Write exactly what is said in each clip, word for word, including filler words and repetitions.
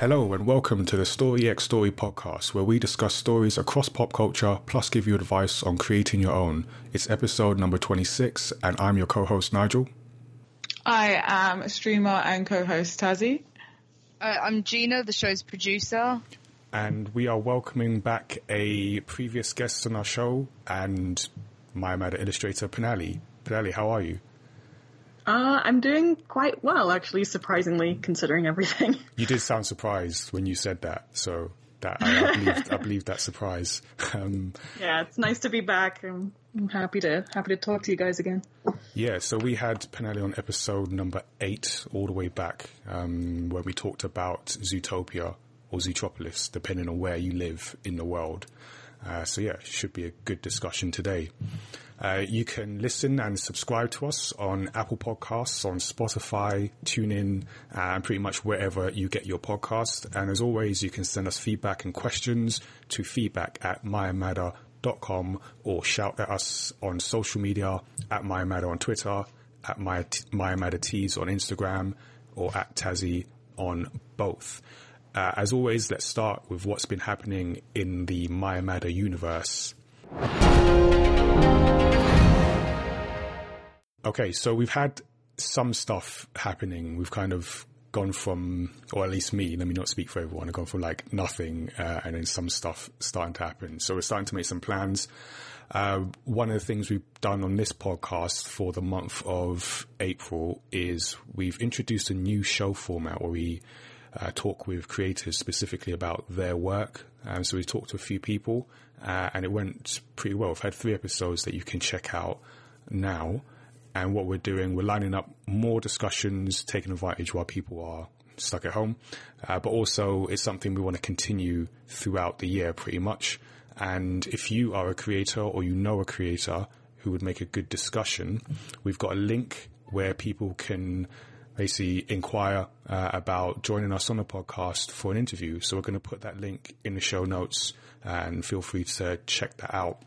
Hello and welcome to the Story X Story podcast, where we discuss stories across pop culture, plus give you advice on creating your own. It's episode number twenty-six, and I'm your co-host Nigel. I am a streamer and co-host Tazzy. Uh, I'm Gina, the show's producer. And we are welcoming back a previous guest on our show, and Mymada illustrator Pinali. Pinali, how are you? Uh, I'm doing quite well, actually, surprisingly, considering everything. You did sound surprised when you said that, so that I, I, believed, I believed that surprise. Um, yeah, it's nice to be back. I'm, I'm happy to happy to talk to you guys again. Yeah, so we had Pinali on episode number eight, all the way back, um, where we talked about Zootopia or Zootropolis, depending on where you live in the world. Uh, so yeah, should be a good discussion today. Uh, you can listen and subscribe to us on Apple Podcasts, on Spotify, TuneIn, and pretty much wherever you get your podcast. And as always, you can send us feedback and questions to feedback at mymada dot com, or shout at us on social media at mymada on Twitter, at my mymadatees on Instagram, or at Tazzy on both. Uh, as always, let's start with what's been happening in the Mymada universe. Okay, so we've had some stuff happening. We've kind of gone from, or at least me, let me not speak for everyone, I've gone from like nothing uh, and then some stuff starting to happen. So we're starting to make some plans. Uh, one of the things we've done on this podcast for the month of April is we've introduced a new show format where we Uh, talk with creators specifically about their work. Um, so we talked to a few people uh, and it went pretty well. We've had three episodes that you can check out now. And what we're doing, we're lining up more discussions, taking advantage while people are stuck at home. Uh, but also it's something we want to continue throughout the year pretty much. And if you are a creator or you know a creator who would make a good discussion, we've got a link where people can basically inquire uh, about joining us on the podcast for an interview. So we're going to put that link in the show notes and feel free to check that out.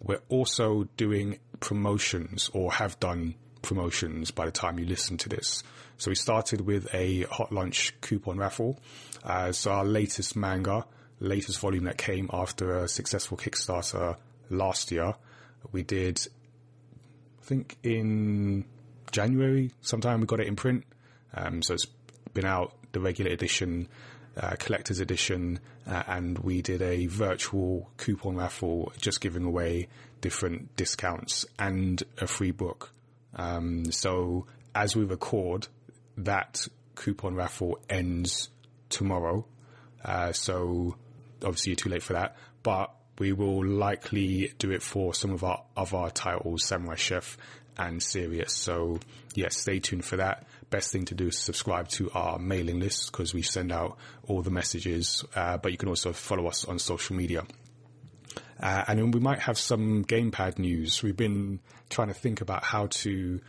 We're also doing promotions, or have done promotions by the time you listen to this. So we started with a Hot Lunch coupon raffle. Uh, so our latest manga, latest volume that came after a successful Kickstarter last year, we did, I think in January sometime, we got it in print, um so it's been out, the regular edition, uh, collector's edition, uh, and we did a virtual coupon raffle, just giving away different discounts and a free book. Um so as we record, that coupon raffle ends tomorrow, uh so obviously you're too late for that, but we will likely do it for some of our other titles, Samurai Chef and Serious. So yeah, stay tuned for that. Best thing to do is subscribe to our mailing list, because we send out all the messages, uh, but you can also follow us on social media. Uh, and then we might have some Gamepad news. We've been trying to think about how to,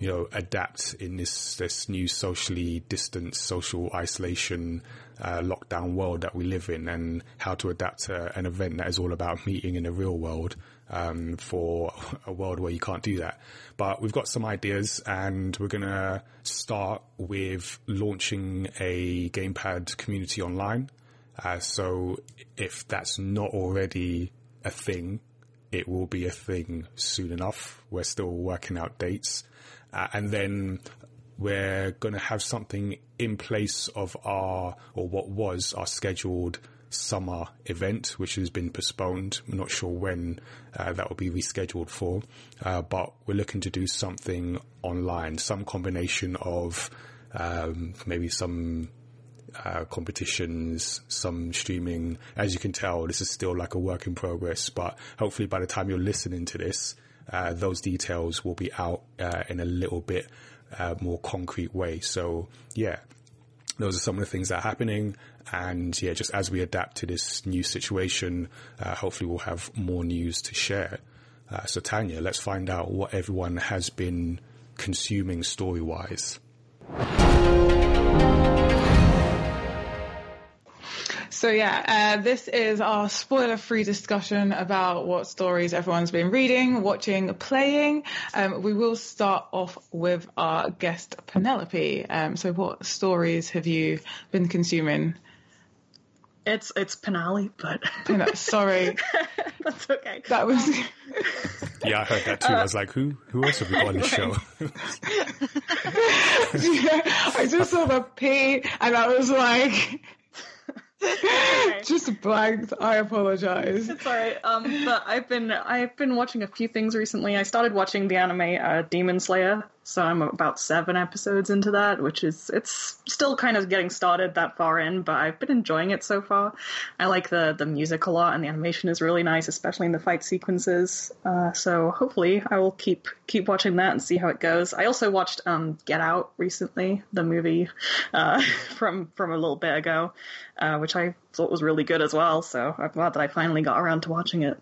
you know, adapt in this, this new socially distanced, social isolation, uh, lockdown world that we live in, and how to adapt to an event that is all about meeting in the real world, um, for a world where you can't do that. But we've got some ideas, and we're going to start with launching a Gamepad community online. Uh, so if that's not already a thing, it will be a thing soon enough. We're still working out dates. Uh, and then we're going to have something in place of our, or what was our scheduled summer event, which has been postponed. I'm not sure when uh, that will be rescheduled for, uh, but we're looking to do something online, some combination of um, maybe some uh, competitions, some streaming. As you can tell, this is still like a work in progress, but hopefully by the time you're listening to this, Uh, those details will be out uh, in a little bit uh, more concrete way. So yeah, those are some of the things that are happening. And yeah, just as we adapt to this new situation, uh, hopefully we'll have more news to share. Uh, so Tanya, let's find out what everyone has been consuming story-wise. So yeah, uh, this is our spoiler-free discussion about what stories everyone's been reading, watching, playing. Um, we will start off with our guest Penelope. Um, so what stories have you been consuming? It's it's Pinali, but Pina- sorry, that's okay. That was yeah, I heard that too. Uh, I was like, who who else have we got on the show? Yeah, I just saw the P, and I was like, okay. Just blanked. I apologize. It's alright. Um, but I've been I've been watching a few things recently. I started watching the anime uh, Demon Slayer, so I'm about seven episodes into that, which is, it's still kind of getting started that far in, but I've been enjoying it so far. I like the, the music a lot, and the animation is really nice, especially in the fight sequences. Uh, so hopefully I will keep keep watching that and see how it goes. I also watched um, Get Out recently, the movie uh, from, from a little bit ago, uh, which I thought was really good as well. So I'm glad that I finally got around to watching it.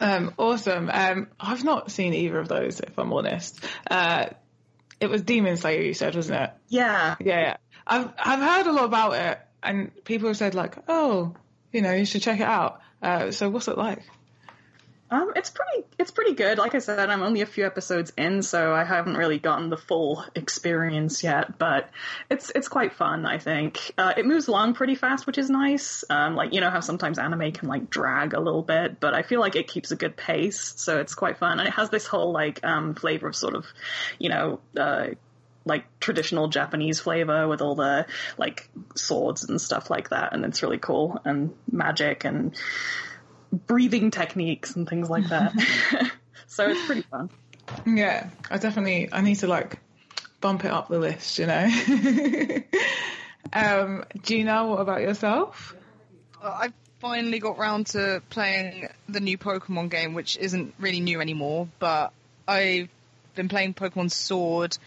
Um, awesome. Um, I've not seen either of those, if I'm honest. Uh, it was Demon Slayer you said, wasn't it? Yeah. Yeah, yeah. I've I've heard a lot about it, and people have said, like, oh, you know, you should check it out. Uh, so what's it like? Um, it's pretty it's pretty good. Like I said, I'm only a few episodes in, so I haven't really gotten the full experience yet, but it's it's quite fun, I think. Uh, it moves along pretty fast, which is nice. Um, like, you know how sometimes anime can, like, drag a little bit, but I feel like it keeps a good pace, so it's quite fun. And it has this whole, like, um, flavor of sort of, you know, uh, like, traditional Japanese flavor with all the, like, swords and stuff like that, and it's really cool, and magic, and breathing techniques and things like that. So it's pretty fun. Yeah, I definitely, I need to like bump it up the list, you know. um, Gina, what about yourself? Well, I finally got round to playing the new Pokemon game, which isn't really new anymore, but I've been playing Pokemon Sword,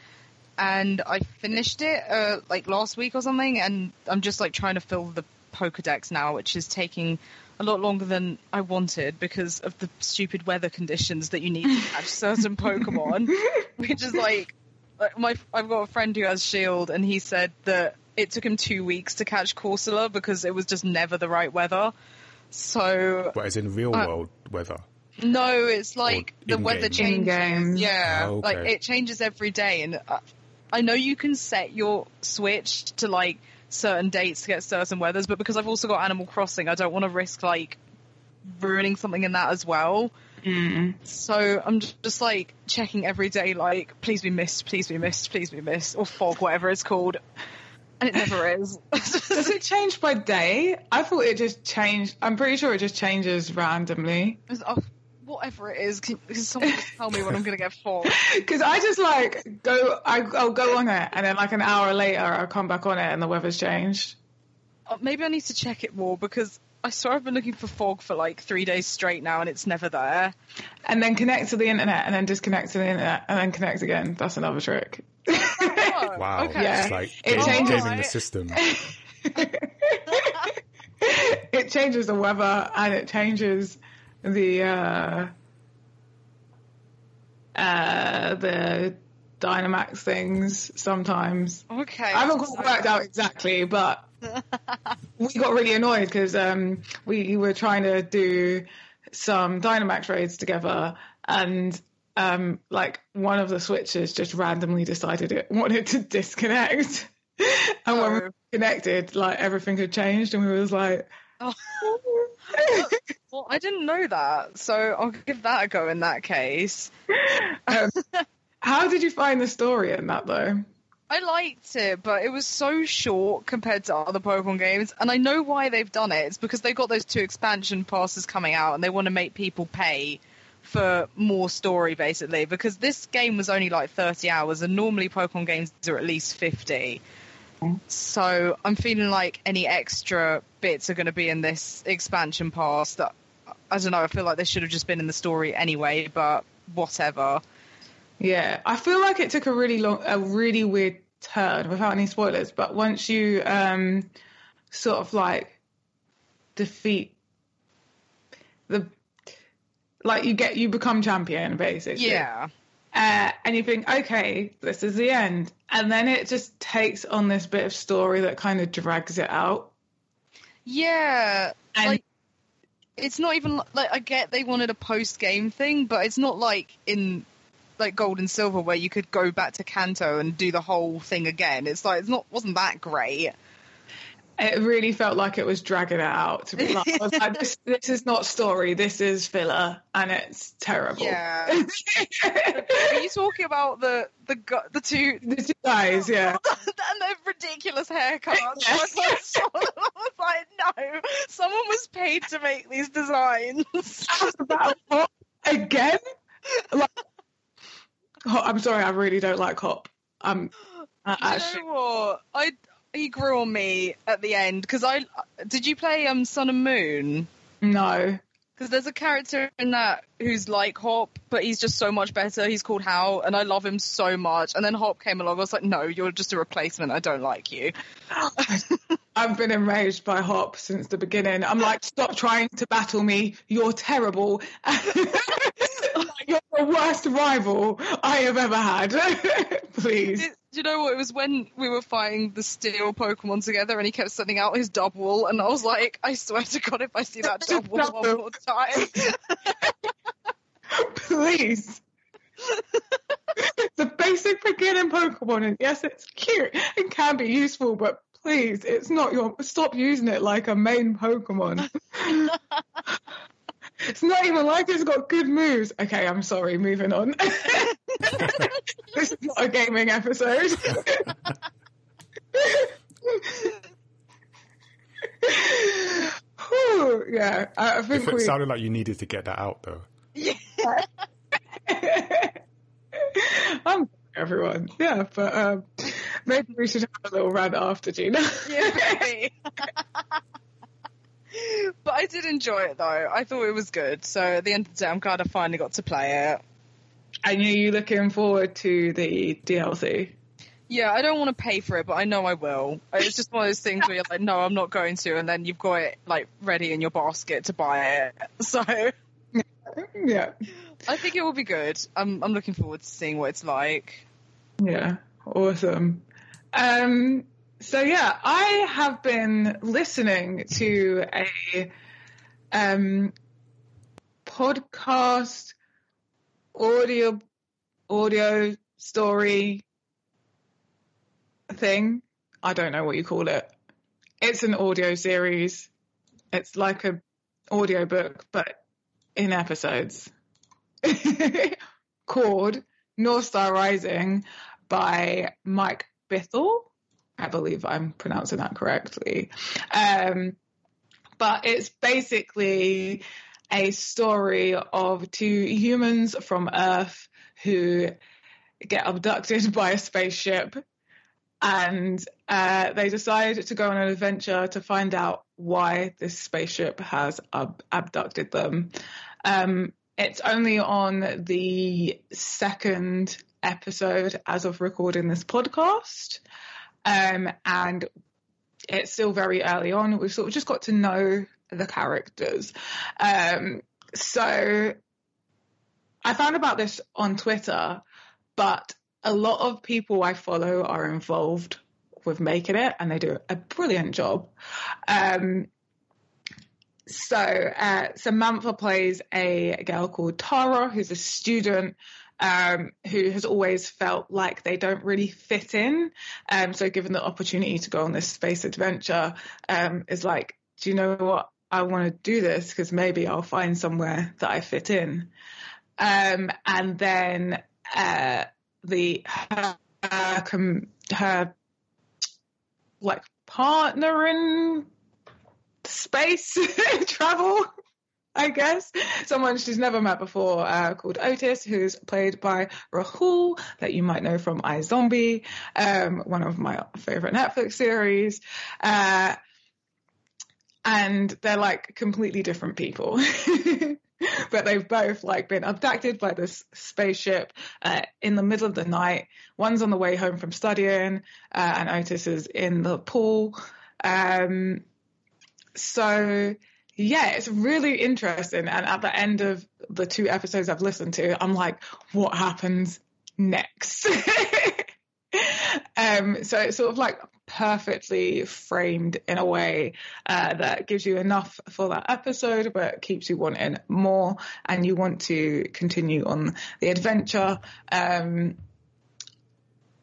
and I finished it uh, like last week or something, and I'm just like trying to fill the Pokedex now, which is taking a lot longer than I wanted because of the stupid weather conditions that you need to catch certain Pokemon, which is like, my I've got a friend who has Shield, and he said that it took him two weeks to catch Corsola because it was just never the right weather. So, but as in real uh, world weather? No, it's like the weather changes. In-game. Yeah, oh, okay. Like it changes every day, and I, I know you can set your Switch to like certain dates to get certain weathers, but because I've also got Animal Crossing, I don't want to risk like ruining something in that as well. Mm. So I'm just, just like checking every day, like please be missed, please be missed, please be missed, or fog, whatever it's called, and it never is. Does it change by day? I thought it just changed. I'm pretty sure it just changes randomly. Oh, whatever it is, can, can someone just tell me when I'm gonna get fog? Because I just like go, I, I'll go on it, and then like an hour later, I'll come back on it, and the weather's changed. Oh, maybe I need to check it more, because I swear I've been looking for fog for like three days straight now, and it's never there. And then connect to the internet, and then disconnect to the internet, and then connect again. That's another trick. Oh, wow! Okay. Yeah. It's like it game, changes gaming the system. It changes the weather, and it changes the uh, uh, the Dynamax things sometimes. Okay. I haven't quite worked out exactly, but we got really annoyed because um, we were trying to do some Dynamax raids together, and um, like one of the Switches just randomly decided it wanted to disconnect. And oh. When we were connected, like everything had changed, and we was like, oh. Well, I didn't know that, so I'll give that a go in that case. Um, how did you find the story in that, though? I liked it, but it was so short compared to other Pokemon games, and I know why they've done it. It's because they've got those two expansion passes coming out, and they want to make people pay for more story, basically, because this game was only like thirty hours, and normally Pokemon games are at least fifty. So I'm feeling like any extra bits are going to be in this expansion pass that, I don't know, I feel like they should have just been in the story anyway, but whatever. Yeah, I feel like it took a really long, a really weird turn without any spoilers, but once you um, sort of like defeat the, like you get, you become champion basically. Yeah. Uh, and you think, okay, this is the end. And then it just takes on this bit of story that kind of drags it out. Yeah. And like, it's not even like, I get they wanted a post-game thing, but it's not like in like Gold and Silver where you could go back to Kanto and do the whole thing again. It's like, it's not, wasn't that great. It really felt like it was dragging it out. To be like, I was like, this, this is not story, this is filler, and it's terrible. Yeah. Are you talking about the the the two the two guys? Yeah. And the ridiculous haircuts. Yes. I was like, I was like, no, someone was paid to make these designs. I was about Hop again. Like, Hop, I'm sorry, I really don't like Hop. Um, I actually, you know what? I. He grew on me at the end because I did. You play um Sun and Moon? No, because there's a character in that who's like Hop, but he's just so much better. He's called Hal, and I love him so much. And then Hop came along. I was like, no, you're just a replacement. I don't like you. I've been enraged by Hop since the beginning. I'm like, stop trying to battle me. You're terrible. You're the worst rival I have ever had. Please. It, do you know what? It was when we were fighting the steel Pokemon together and he kept sending out his Dubwool, and I was like, I swear to God, if I see that Dubwool one more time. Please. It's a basic beginning Pokemon, and yes, it's cute and can be useful, but please, it's not your... Stop using it like a main Pokemon. It's not even like it's got good moves. Okay, I'm sorry, moving on. This is not a gaming episode. Whew, yeah, I think if it we... sounded like you needed to get that out, though. Yeah. I'm everyone. Yeah, but um, maybe we should have a little rant after, Gina. Yeah, maybe. But I did enjoy it, though. I thought it was good. So at the end of the day, I'm glad I finally got to play it. And are you looking forward to the D L C? Yeah, I don't want to pay for it, but I know I will. It's just one of those things where you're like, no, I'm not going to. And then you've got it like ready in your basket to buy it. So yeah, I think it will be good. I'm, I'm looking forward to seeing what it's like. Yeah, awesome. Um... So, yeah, I have been listening to a um, podcast, audio audio story thing. I don't know what you call it. It's an audio series. It's like an audio book, but in episodes. Called North Star Rising by Mike Bithell. I believe I'm pronouncing that correctly. Um, but it's basically a story of two humans from Earth who get abducted by a spaceship, and uh, they decide to go on an adventure to find out why this spaceship has ab- abducted them. Um, it's only on the second episode as of recording this podcast. Um, and it's still very early on. We've sort of just got to know the characters. Um, so I found about this on Twitter, but a lot of people I follow are involved with making it, and they do a brilliant job. Um, so uh, Samantha plays a girl called Tara, who's a student Um, who has always felt like they don't really fit in. Um, so given the opportunity to go on this space adventure, um, is like, do you know what? I want to do this because maybe I'll find somewhere that I fit in. Um, and then uh, the her, her, her like partner in space travel, I guess, someone she's never met before uh, called Otis, who's played by Rahul, that you might know from iZombie, um, one of my favourite Netflix series. Uh, and they're like completely different people. But they've both like been abducted by this spaceship uh, in the middle of the night. One's on the way home from studying uh, and Otis is in the pool. Um, so... Yeah, it's really interesting. And at the end of the two episodes I've listened to, I'm like, what happens next? Um, so it's sort of like perfectly framed in a way uh, that gives you enough for that episode, but keeps you wanting more, and you want to continue on the adventure. Um,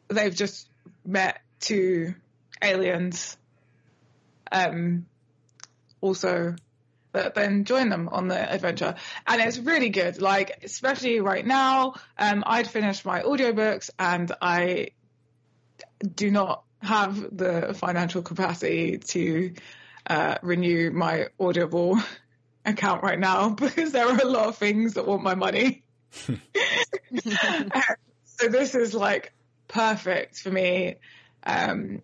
they've just met two aliens, um, also, but then join them on the adventure. And it's really good, like, especially right now. Um, I'd finished my audiobooks and I do not have the financial capacity to uh, renew my Audible account right now, because there are a lot of things that want my money. So this is like perfect for me. Um,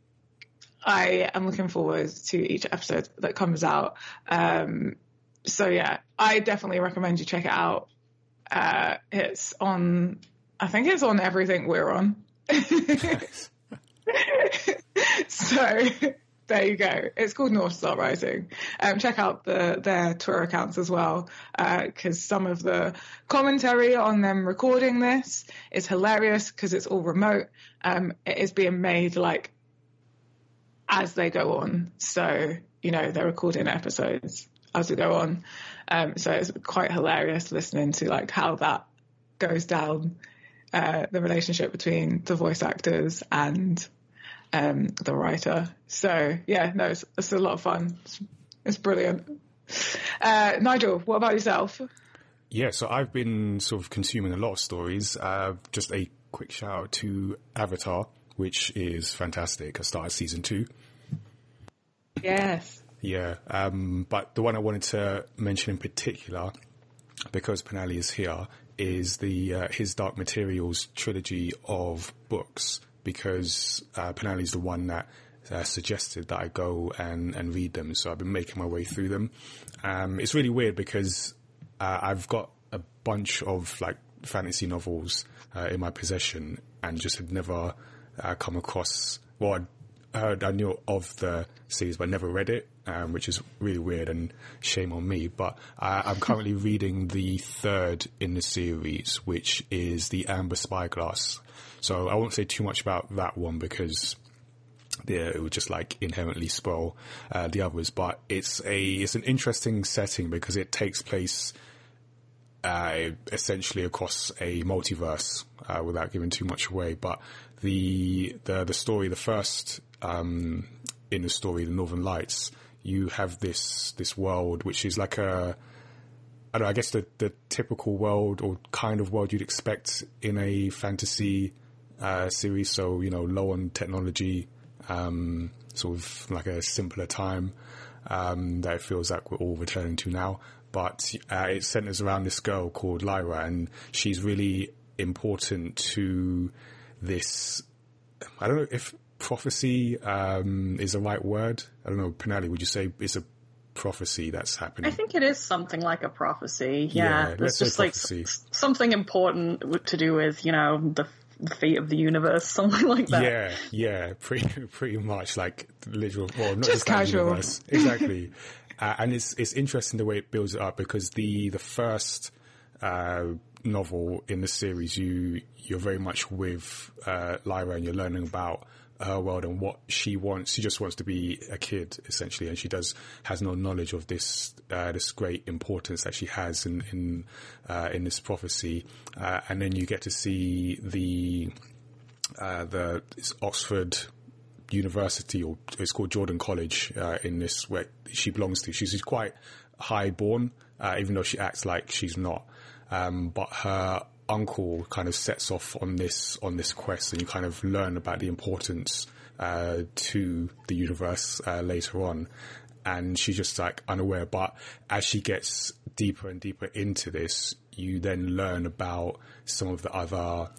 I am looking forward to each episode that comes out. Um, so yeah, I definitely recommend you check it out. Uh, it's on, I think it's on everything we're on. So there you go. It's called North Star Rising. Um, check out the, their Twitter accounts as well, because uh, some of the commentary on them recording this is hilarious, because it's all remote. Um, it is being made like as they go on. So, you know, they're recording episodes as we go on. Um, so it's quite hilarious listening to like how that goes down, uh, the relationship between the voice actors and um, the writer. So yeah, no, it's, it's a lot of fun. It's, it's brilliant. Uh, Nigel, what about yourself? Yeah, so I've been sort of consuming a lot of stories. Uh, just a quick shout out to Avatar, which is fantastic. I started season two. Yes. Yeah. Um, but the one I wanted to mention in particular, because Pinali is here, is the uh, His Dark Materials trilogy of books, because uh, Pinali is the one that uh, suggested that I go and, and read them. So I've been making my way through them. Um, it's really weird because uh, I've got a bunch of like fantasy novels uh, in my possession, and just had never... I come across, well, I heard, I knew of the series, but never read it, um, which is really weird and shame on me. But uh, I'm currently reading the third in the series, which is The Amber Spyglass. So I won't say too much about that one because yeah, it would just like inherently spoil uh, the others. But it's a it's an interesting setting because it takes place uh, essentially across a multiverse uh, without giving too much away, but. The, the the story, the first um, in the story, the Northern Lights. You have this this world which is like a, I don't know, I guess the, the typical world or kind of world you'd expect in a fantasy uh, series. So you know, low on technology, um, sort of like a simpler time um, that it feels like we're all returning to now. But uh, it centers around this girl called Lyra, and she's really important to. This, I don't know if prophecy um, is the right word. I don't know, Pinali, would you say it's a prophecy that's happening? I think it is something like a prophecy. Yeah, yeah it's just like s- something important to do with, you know, the fate of the universe, something like that. Yeah, yeah, pretty pretty much like literal. Well, not just, just casual. Universe. Exactly, uh, and it's it's interesting the way it builds it up because the the first. Uh, novel in the series you you're very much with uh Lyra and you're learning about her world and what she wants. She just wants to be a kid essentially, and she does has no knowledge of this uh this great importance that she has in in uh in this prophecy, uh and then you get to see the uh the it's Oxford University, or it's called Jordan College uh in this, where she belongs to. She's, she's quite high born, uh even though she acts like she's not. Um, but her uncle kind of sets off on this on this quest, and you kind of learn about the importance uh, to the universe uh, later on. And she's just like unaware. But as she gets deeper and deeper into this, you then learn about some of the other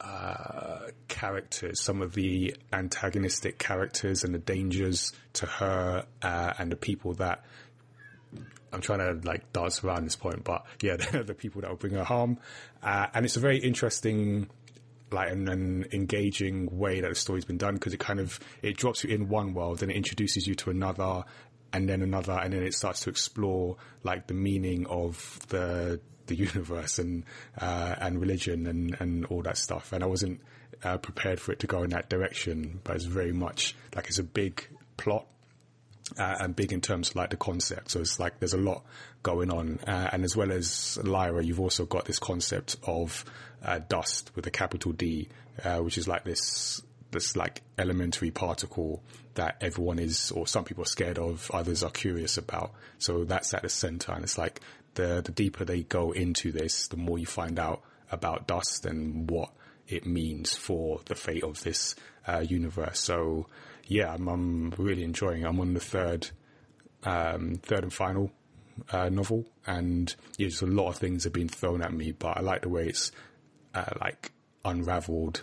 uh, characters, some of the antagonistic characters, and the dangers to her uh, and the people that. I'm trying to like dance around this point, but yeah, the people that will bring her harm. Uh, and it's a very interesting, like, and, and engaging way that the story's been done, because it kind of, it drops you in one world and it introduces you to another and then another. And then it starts to explore like the meaning of the, the universe and, uh, and religion and, and all that stuff. And I wasn't uh, prepared for it to go in that direction, but it's very much like it's a big plot uh, and big in terms of like the concept. So it's like there's a lot going on, uh, and as well as Lyra, you've also got this concept of uh, dust with a capital D, uh, which is like this this like elementary particle that everyone is, or some people are scared of, others are curious about. So that's at the center, and it's like the the deeper they go into this, the more you find out about dust and what it means for the fate of this uh, universe. So yeah, I'm, I'm really enjoying it. I'm on the third um, third and final uh, novel, and yeah, just a lot of things have been thrown at me, but I like the way it's uh, like unraveled.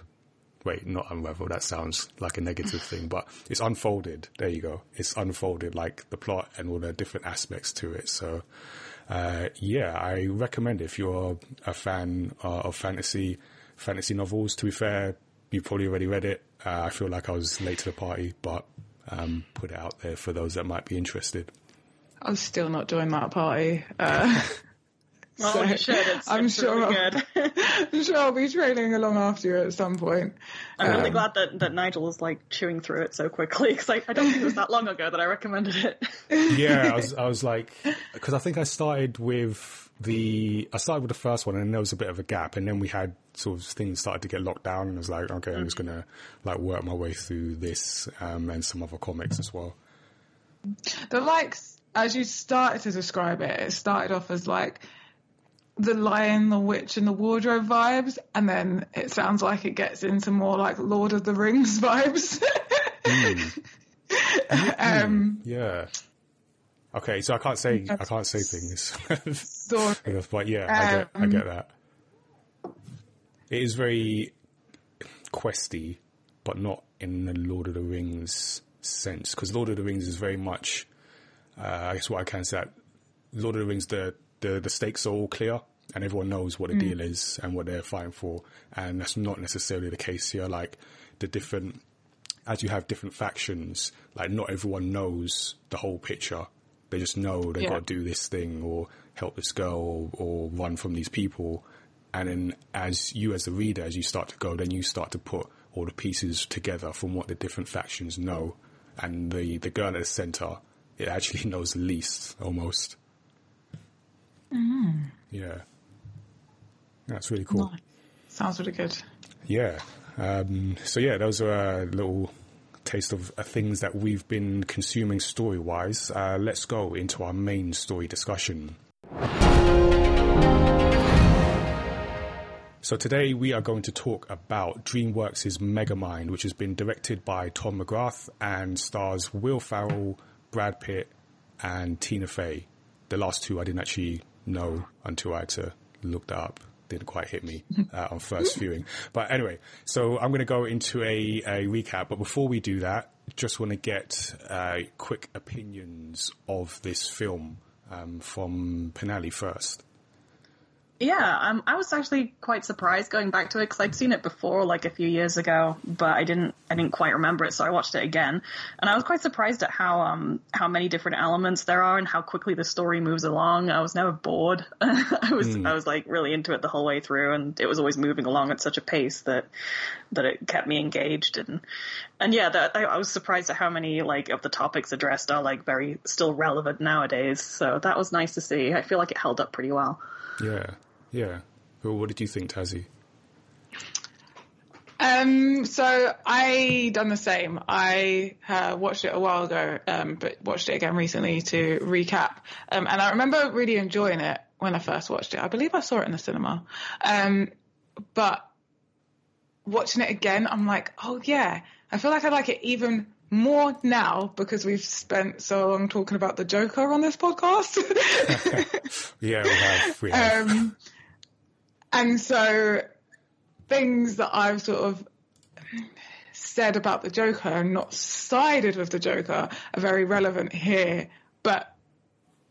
Wait, not unraveled, that sounds like a negative thing, but it's unfolded. There you go. It's unfolded, like the plot and all the different aspects to it. So, uh, yeah, I recommend it if you're a fan uh, of fantasy fantasy novels. To be fair, you probably already read it. Uh, I feel like I was late to the party, but um, put it out there for those that might be interested. I'm still not doing that party. Uh Well, so, you should. It's, I'm, it's sure really good. I'm sure I'll be trailing along after you at some point. I'm um, really glad that, that Nigel is like chewing through it so quickly, because like, I don't think it was that long ago that I recommended it. Yeah, I was, I was like, because I think I started with the I started with the first one, and there was a bit of a gap, and then we had sort of things started to get locked down, and I was like, okay, mm-hmm. I'm just gonna like work my way through this um, and some other comics as well. The likes, as you started to describe it, it started off as like the Lion, the Witch, and the Wardrobe vibes, and then it sounds like it gets into more like Lord of the Rings vibes. mm. Mm. Um, yeah. Okay, so I can't say I can't say things, but yeah, um, I get I get that. It is very questy, but not in the Lord of the Rings sense, because Lord of the Rings is very much, uh, I guess what I can say, Lord of the Rings, the The, the stakes are all clear and everyone knows what the mm. deal is and what they're fighting for, and that's not necessarily the case here. Like the different, as you have different factions, like not everyone knows the whole picture. They just know they've yeah. got to do this thing or help this girl or, or run from these people. And then as you, as the reader, as you start to go, then you start to put all the pieces together from what the different factions know. And the, the girl at the center, it actually knows the least almost. Mm-hmm. Yeah, that's really cool. Nice. Sounds really good. Yeah. Um, so yeah, those are a little taste of uh, things that we've been consuming story-wise. Uh, let's go into our main story discussion. So today we are going to talk about DreamWorks' Megamind, which has been directed by Tom McGrath and stars Will Ferrell, Brad Pitt, and Tina Fey. The last two I didn't actually know until I had to look that up. Didn't quite hit me uh, on first viewing. But anyway, so I'm going to go into a, a recap. But before we do that, just want to get uh, quick opinions of this film um, from Pinali first. Yeah, um, I was actually quite surprised going back to it, because I'd seen it before, like a few years ago, but I didn't, I didn't quite remember it, so I watched it again, and I was quite surprised at how, um, how many different elements there are and how quickly the story moves along. I was never bored. I was, mm. I was like really into it the whole way through, and it was always moving along at such a pace that, that it kept me engaged, and, and yeah, that I, I was surprised at how many like of the topics addressed are like very still relevant nowadays. So that was nice to see. I feel like it held up pretty well. Yeah, yeah. Well, what did you think, Tazzy? Um, so I done the same. I uh, watched it a while ago, um, but watched it again recently to recap. Um, and I remember really enjoying it when I first watched it. I believe I saw it in the cinema. Um, but watching it again, I'm like, oh yeah, I feel like I like it even more now because we've spent so long talking about the Joker on this podcast. Yeah, we have. We have. Um, and so things that I've sort of said about the Joker and not sided with the Joker are very relevant here, but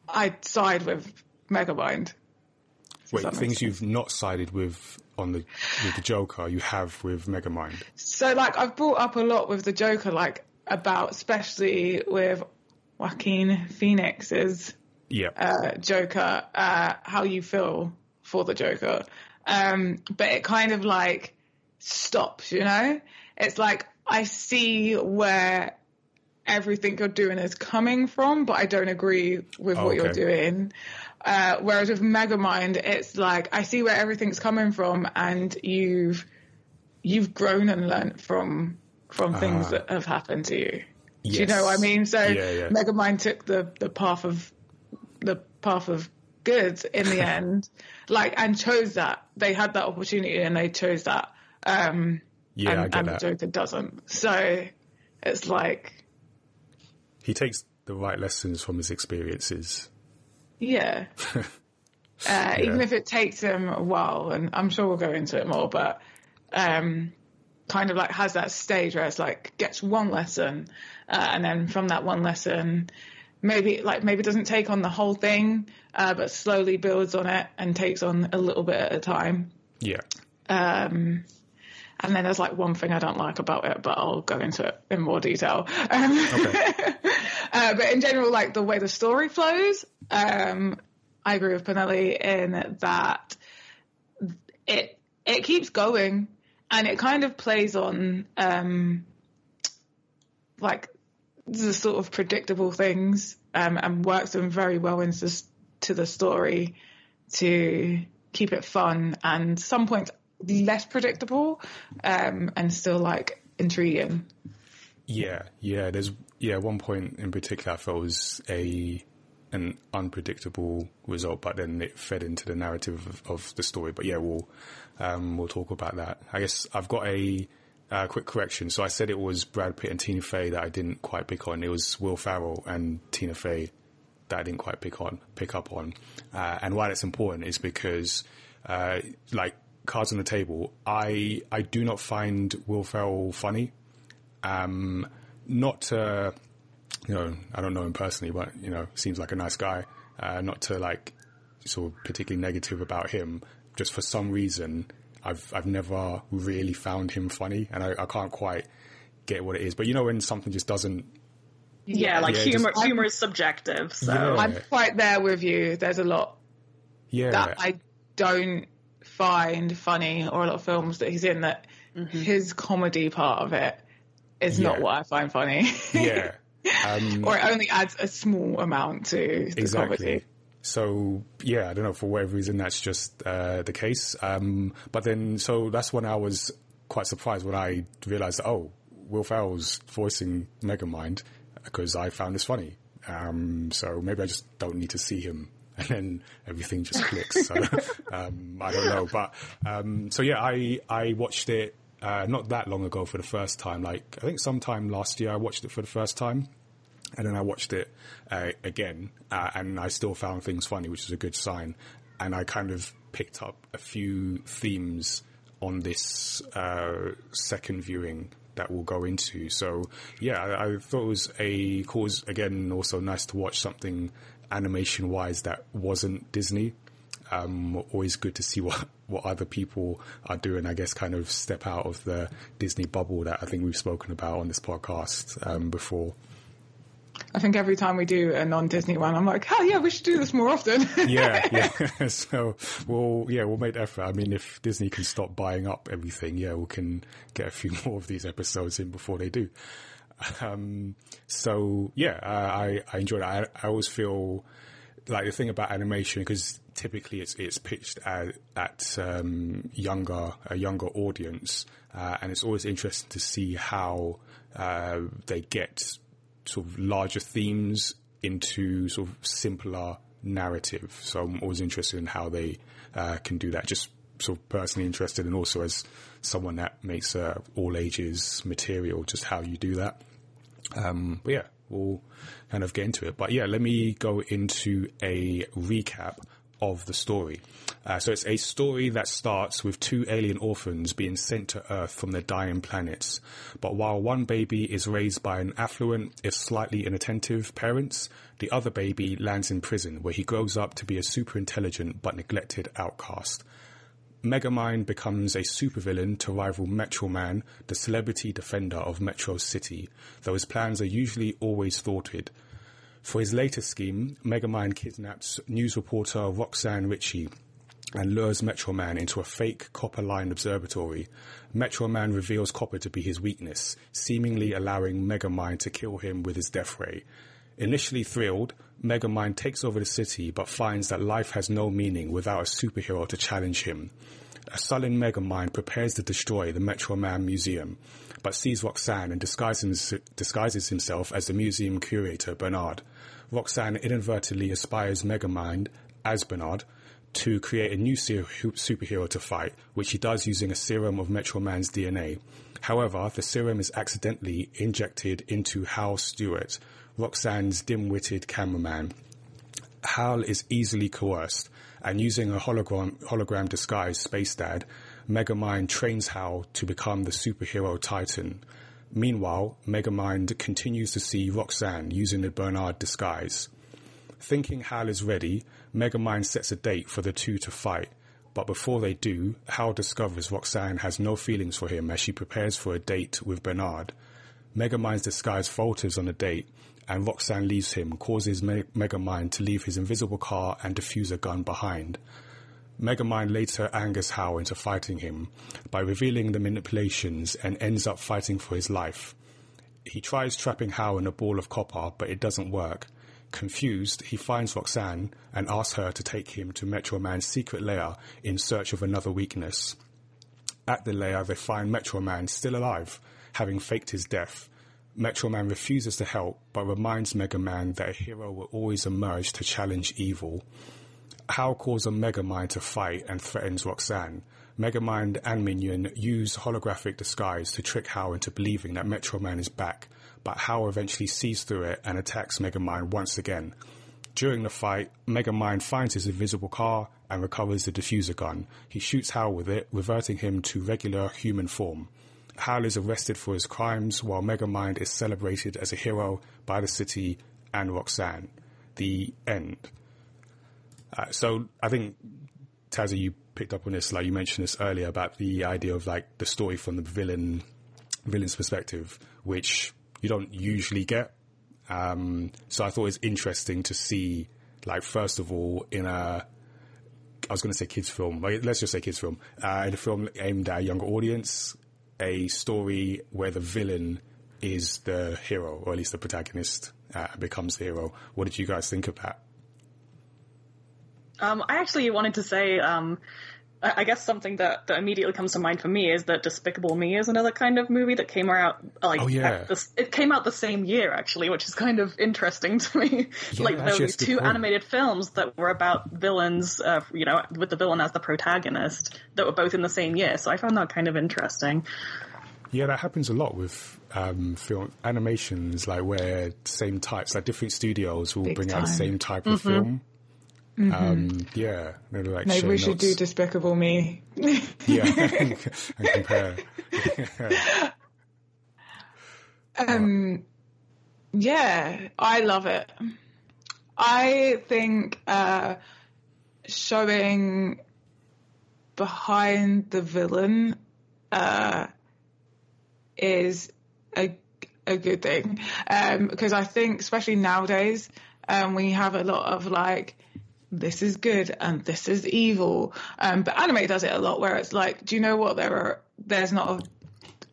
I side with Megamind. Wait, things sense. You've not sided with on the with the Joker, you have with Megamind. So, like, I've brought up a lot with the Joker, like, about, especially with Joaquin Phoenix's yeah. uh, Joker, uh, how you feel for the Joker. Um, but it kind of, like, stop, you know? It's like, I see where everything you're doing is coming from, but I don't agree with oh, what okay. you're doing. Uh, whereas with Megamind, it's like, I see where everything's coming from, and you've you've grown and learnt from from uh, things that have happened to you. Yes. Do you know what I mean? So yeah, yeah. Megamind took the, the path of the path of good in the end, like, and chose that. They had that opportunity and they chose that. Um, yeah, and, I get and that. The Joker doesn't. So it's like, he takes the right lessons from his experiences. Yeah. uh, yeah. Even if it takes him a while, and I'm sure we'll go into it more, but um, kind of like has that stage where it's like gets one lesson uh, and then from that one lesson, maybe like maybe doesn't take on the whole thing, uh, but slowly builds on it and takes on a little bit at a time. Yeah. Um And then there's like one thing I don't like about it, but I'll go into it in more detail. Um, okay. uh, but in general, like the way the story flows, um, I agree with Pinali in that it it keeps going, and it kind of plays on um, like the sort of predictable things, um, and works them very well into to the story to keep it fun, and some points less predictable, um, and still like intriguing. Yeah, yeah. There's yeah one point in particular I felt was a an unpredictable result, but then it fed into the narrative of, of the story. But yeah, we'll um, we'll talk about that. I guess I've got a uh, quick correction. So I said it was Brad Pitt and Tina Fey that I didn't quite pick on. It was Will Ferrell and Tina Fey that I didn't quite pick on pick up on. Uh, and why that's important is because uh, like. cards on the table, I I do not find Will Ferrell funny. Um, not to, you know, I don't know him personally, but, you know, seems like a nice guy. Uh, not to, like, sort of particularly negative about him. Just for some reason, I've I've never really found him funny, and I, I can't quite get what it is. But, you know, when something just doesn't... Yeah, like yeah, humor just, humor is subjective, so... Yeah. I'm quite there with you. There's a lot yeah. that I don't... find funny, or a lot of films that he's in that mm-hmm. his comedy part of it is yeah. not what I find funny. yeah. Um, or it only adds a small amount to the exactly. comedy. So, yeah, I don't know, for whatever reason, that's just uh, the case. Um, but then, so that's when I was quite surprised when I realised, oh, Will Ferrell's voicing Megamind, because I found this funny. Um, so maybe I just don't need to see him. And then everything just clicks. So, um, I don't know. But, um, so yeah, I, I watched it, uh, not that long ago for the first time. Like, I think sometime last year I watched it for the first time, and then I watched it, uh, again, uh, and I still found things funny, which is a good sign. And I kind of picked up a few themes on this, uh, second viewing that we'll go into. So yeah, I, I thought it was a cause again, also nice to watch something animation wise that wasn't Disney. Um always good to see what what other people are doing, I guess, kind of step out of the Disney bubble that I think we've spoken about on this podcast um before. I think every time we do a non-Disney one, I'm like, oh yeah, we should do this more often. yeah yeah so we'll yeah we'll make the effort. I mean, if Disney can stop buying up everything, yeah we can get a few more of these episodes in before they do. Um, so yeah, uh, I, I enjoyed it. I, I always feel like the thing about animation, because typically it's, it's pitched at, at, um, younger, a younger audience. Uh, and it's always interesting to see how, uh, they get sort of larger themes into sort of simpler narrative. So I'm always interested in how they, uh, can do that. Just sort of personally interested, and also as someone that makes uh, all ages material, just how you do that. Um, but yeah, we'll kind of get into it. But yeah, let me go into a recap of the story. Uh, so it's a story that starts with two alien orphans being sent to Earth from their dying planets. But while one baby is raised by an affluent, if slightly inattentive parents, the other baby lands in prison, where he grows up to be a super intelligent but neglected outcast. Megamind becomes a supervillain to rival Metro Man, the celebrity defender of Metro City, though his plans are usually always thwarted. For his latest scheme, Megamind kidnaps news reporter Roxanne Ritchie, and lures Metro Man into a fake copper-lined observatory. Metro Man reveals copper to be his weakness, seemingly allowing Megamind to kill him with his death ray. Initially thrilled, Megamind takes over the city but finds that life has no meaning without a superhero to challenge him. A sullen Megamind prepares to destroy the Metro Man Museum, but sees Roxanne and disguises, disguises himself as the museum curator, Bernard. Roxanne inadvertently inspires Megamind, as Bernard, to create a new ser- superhero to fight, which he does using a serum of Metro Man's D N A. However, the serum is accidentally injected into Hal Stewart, Roxanne's dim-witted cameraman. Hal is easily coerced, and using a hologram, hologram disguise, Space Dad, Megamind trains Hal to become the superhero Titan. Meanwhile, Megamind continues to see Roxanne using the Bernard disguise. Thinking Hal is ready, Megamind sets a date for the two to fight, but before they do, Hal discovers Roxanne has no feelings for him as she prepares for a date with Bernard. Megamind's disguise falters on the date, and Roxanne leaves him, causes Me- Megamind to leave his invisible car and diffuser gun behind. Megamind later angers Hal into fighting him by revealing the manipulations and ends up fighting for his life. He tries trapping Hal in a ball of copper, but it doesn't work. Confused, he finds Roxanne and asks her to take him to Metro Man's secret lair in search of another weakness. At the lair, they find Metro Man still alive, having faked his death. Metro Man refuses to help, but reminds Megamind that a hero will always emerge to challenge evil. Hal calls on Megamind to fight and threatens Roxanne. Megamind and Minion use holographic disguise to trick Hal into believing that Metro Man is back, but Hal eventually sees through it and attacks Megamind once again. During the fight, Megamind finds his invisible car and recovers the diffuser gun. He shoots Hal with it, reverting him to regular human form. Hal is arrested for his crimes, while Megamind is celebrated as a hero by the city and Roxanne. The end. Uh, so I think, Tazzy, you picked up on this, like you mentioned this earlier, about the idea of like the story from the villain villain's perspective, which you don't usually get. Um, so I thought it's interesting to see, like, first of all, in a, I was going to say kids film, but let's just say kids film, uh, in a film aimed at a younger audience, a story where the villain is the hero, or at least the protagonist uh, becomes the hero. What did you guys think of that? Um, I actually wanted to say, um, I guess something that, that immediately comes to mind for me is that Despicable Me is another kind of movie that came out, like, oh, yeah. the, it came out the same year, actually, which is kind of interesting to me. Yeah, like, there were two animated films that were about villains, uh, you know, with the villain as the protagonist, that were both in the same year. So I found that kind of interesting. Yeah, that happens a lot with um, film animations, like, where same types, like, different studios will Big bring time. out the same type mm-hmm. of film. Mm-hmm. Um, yeah, maybe, like maybe we should do Despicable Me. Yeah, and compare. um, yeah, I love it. I think uh, showing behind the villain uh, is a a good thing, um, because I think, especially nowadays, um, we have a lot of like, this is good and this is evil. Um, but anime does it a lot, where it's like, do you know what? There are there's not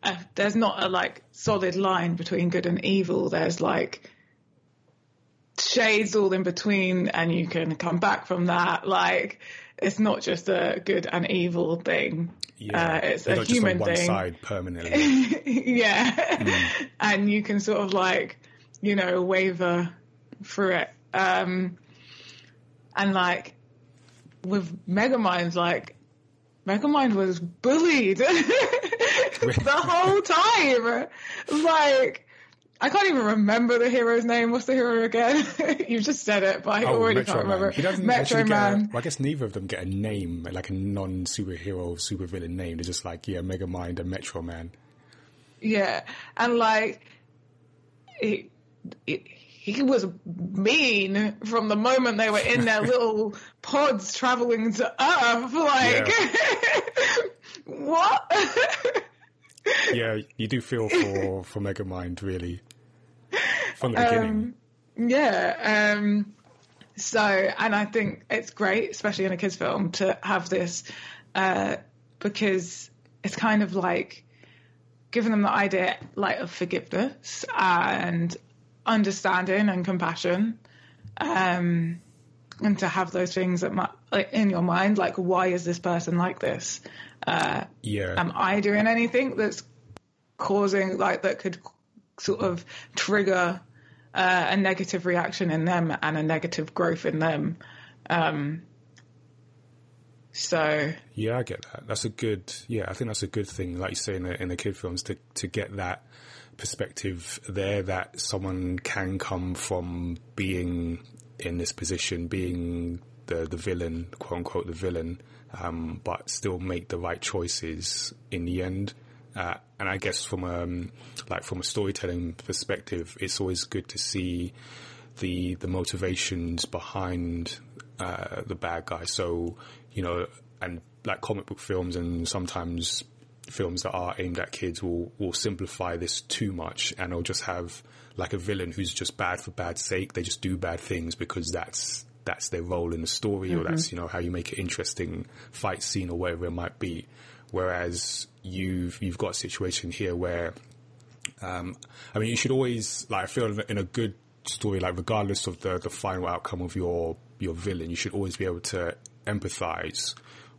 a, a there's not a like solid line between good and evil. There's like shades all in between, and you can come back from that. Like, it's not just a good and evil thing. Yeah, uh, it's a not human just on one thing. Side permanently. Yeah, mm. And you can sort of like, you know, waver through it. Um, And, like, with Megamind, like, Megamind was bullied the whole time. Like, I can't even remember the hero's name. What's the hero again? You've just said it, but I oh, already Metro can't Man. remember. He doesn't Metro Man. A, well, I guess neither of them get a name, like a non-superhero, supervillain name. They're just like, yeah, Megamind and Metro Man. Yeah. And, like, it... it He was mean from the moment they were in their little pods traveling to Earth. Like, yeah. What? Yeah, you do feel for, for Megamind, really. From the um, beginning. Yeah. Um, So, and I think it's great, especially in a kids' film, to have this uh, because it's kind of like giving them the idea like of forgiveness and understanding and compassion, um, and to have those things that might, like, in your mind, like, why is this person like this? Uh, yeah. Am I doing anything that's causing, like, that could sort of trigger uh, a negative reaction in them and a negative growth in them? Um, so yeah, I get that. That's a good, yeah, I think that's a good thing, like you say, in the, in the kid films, to, to get that perspective there, that someone can come from being in this position, being the, the villain, quote unquote, the villain, um, but still make the right choices in the end. Uh, and I guess from um like from a storytelling perspective, it's always good to see the the motivations behind uh, the bad guy. So, you know, and like comic book films and sometimes films that are aimed at kids will will simplify this too much, and they'll just have like a villain who's just bad for bad sake. They just do bad things because that's that's their role in the story, mm-hmm. or that's, you know, how you make an interesting fight scene or whatever it might be. Whereas you've you've got a situation here where, um, I mean, you should always, like, I feel in a good story, like, regardless of the, the final outcome of your your villain, you should always be able to empathize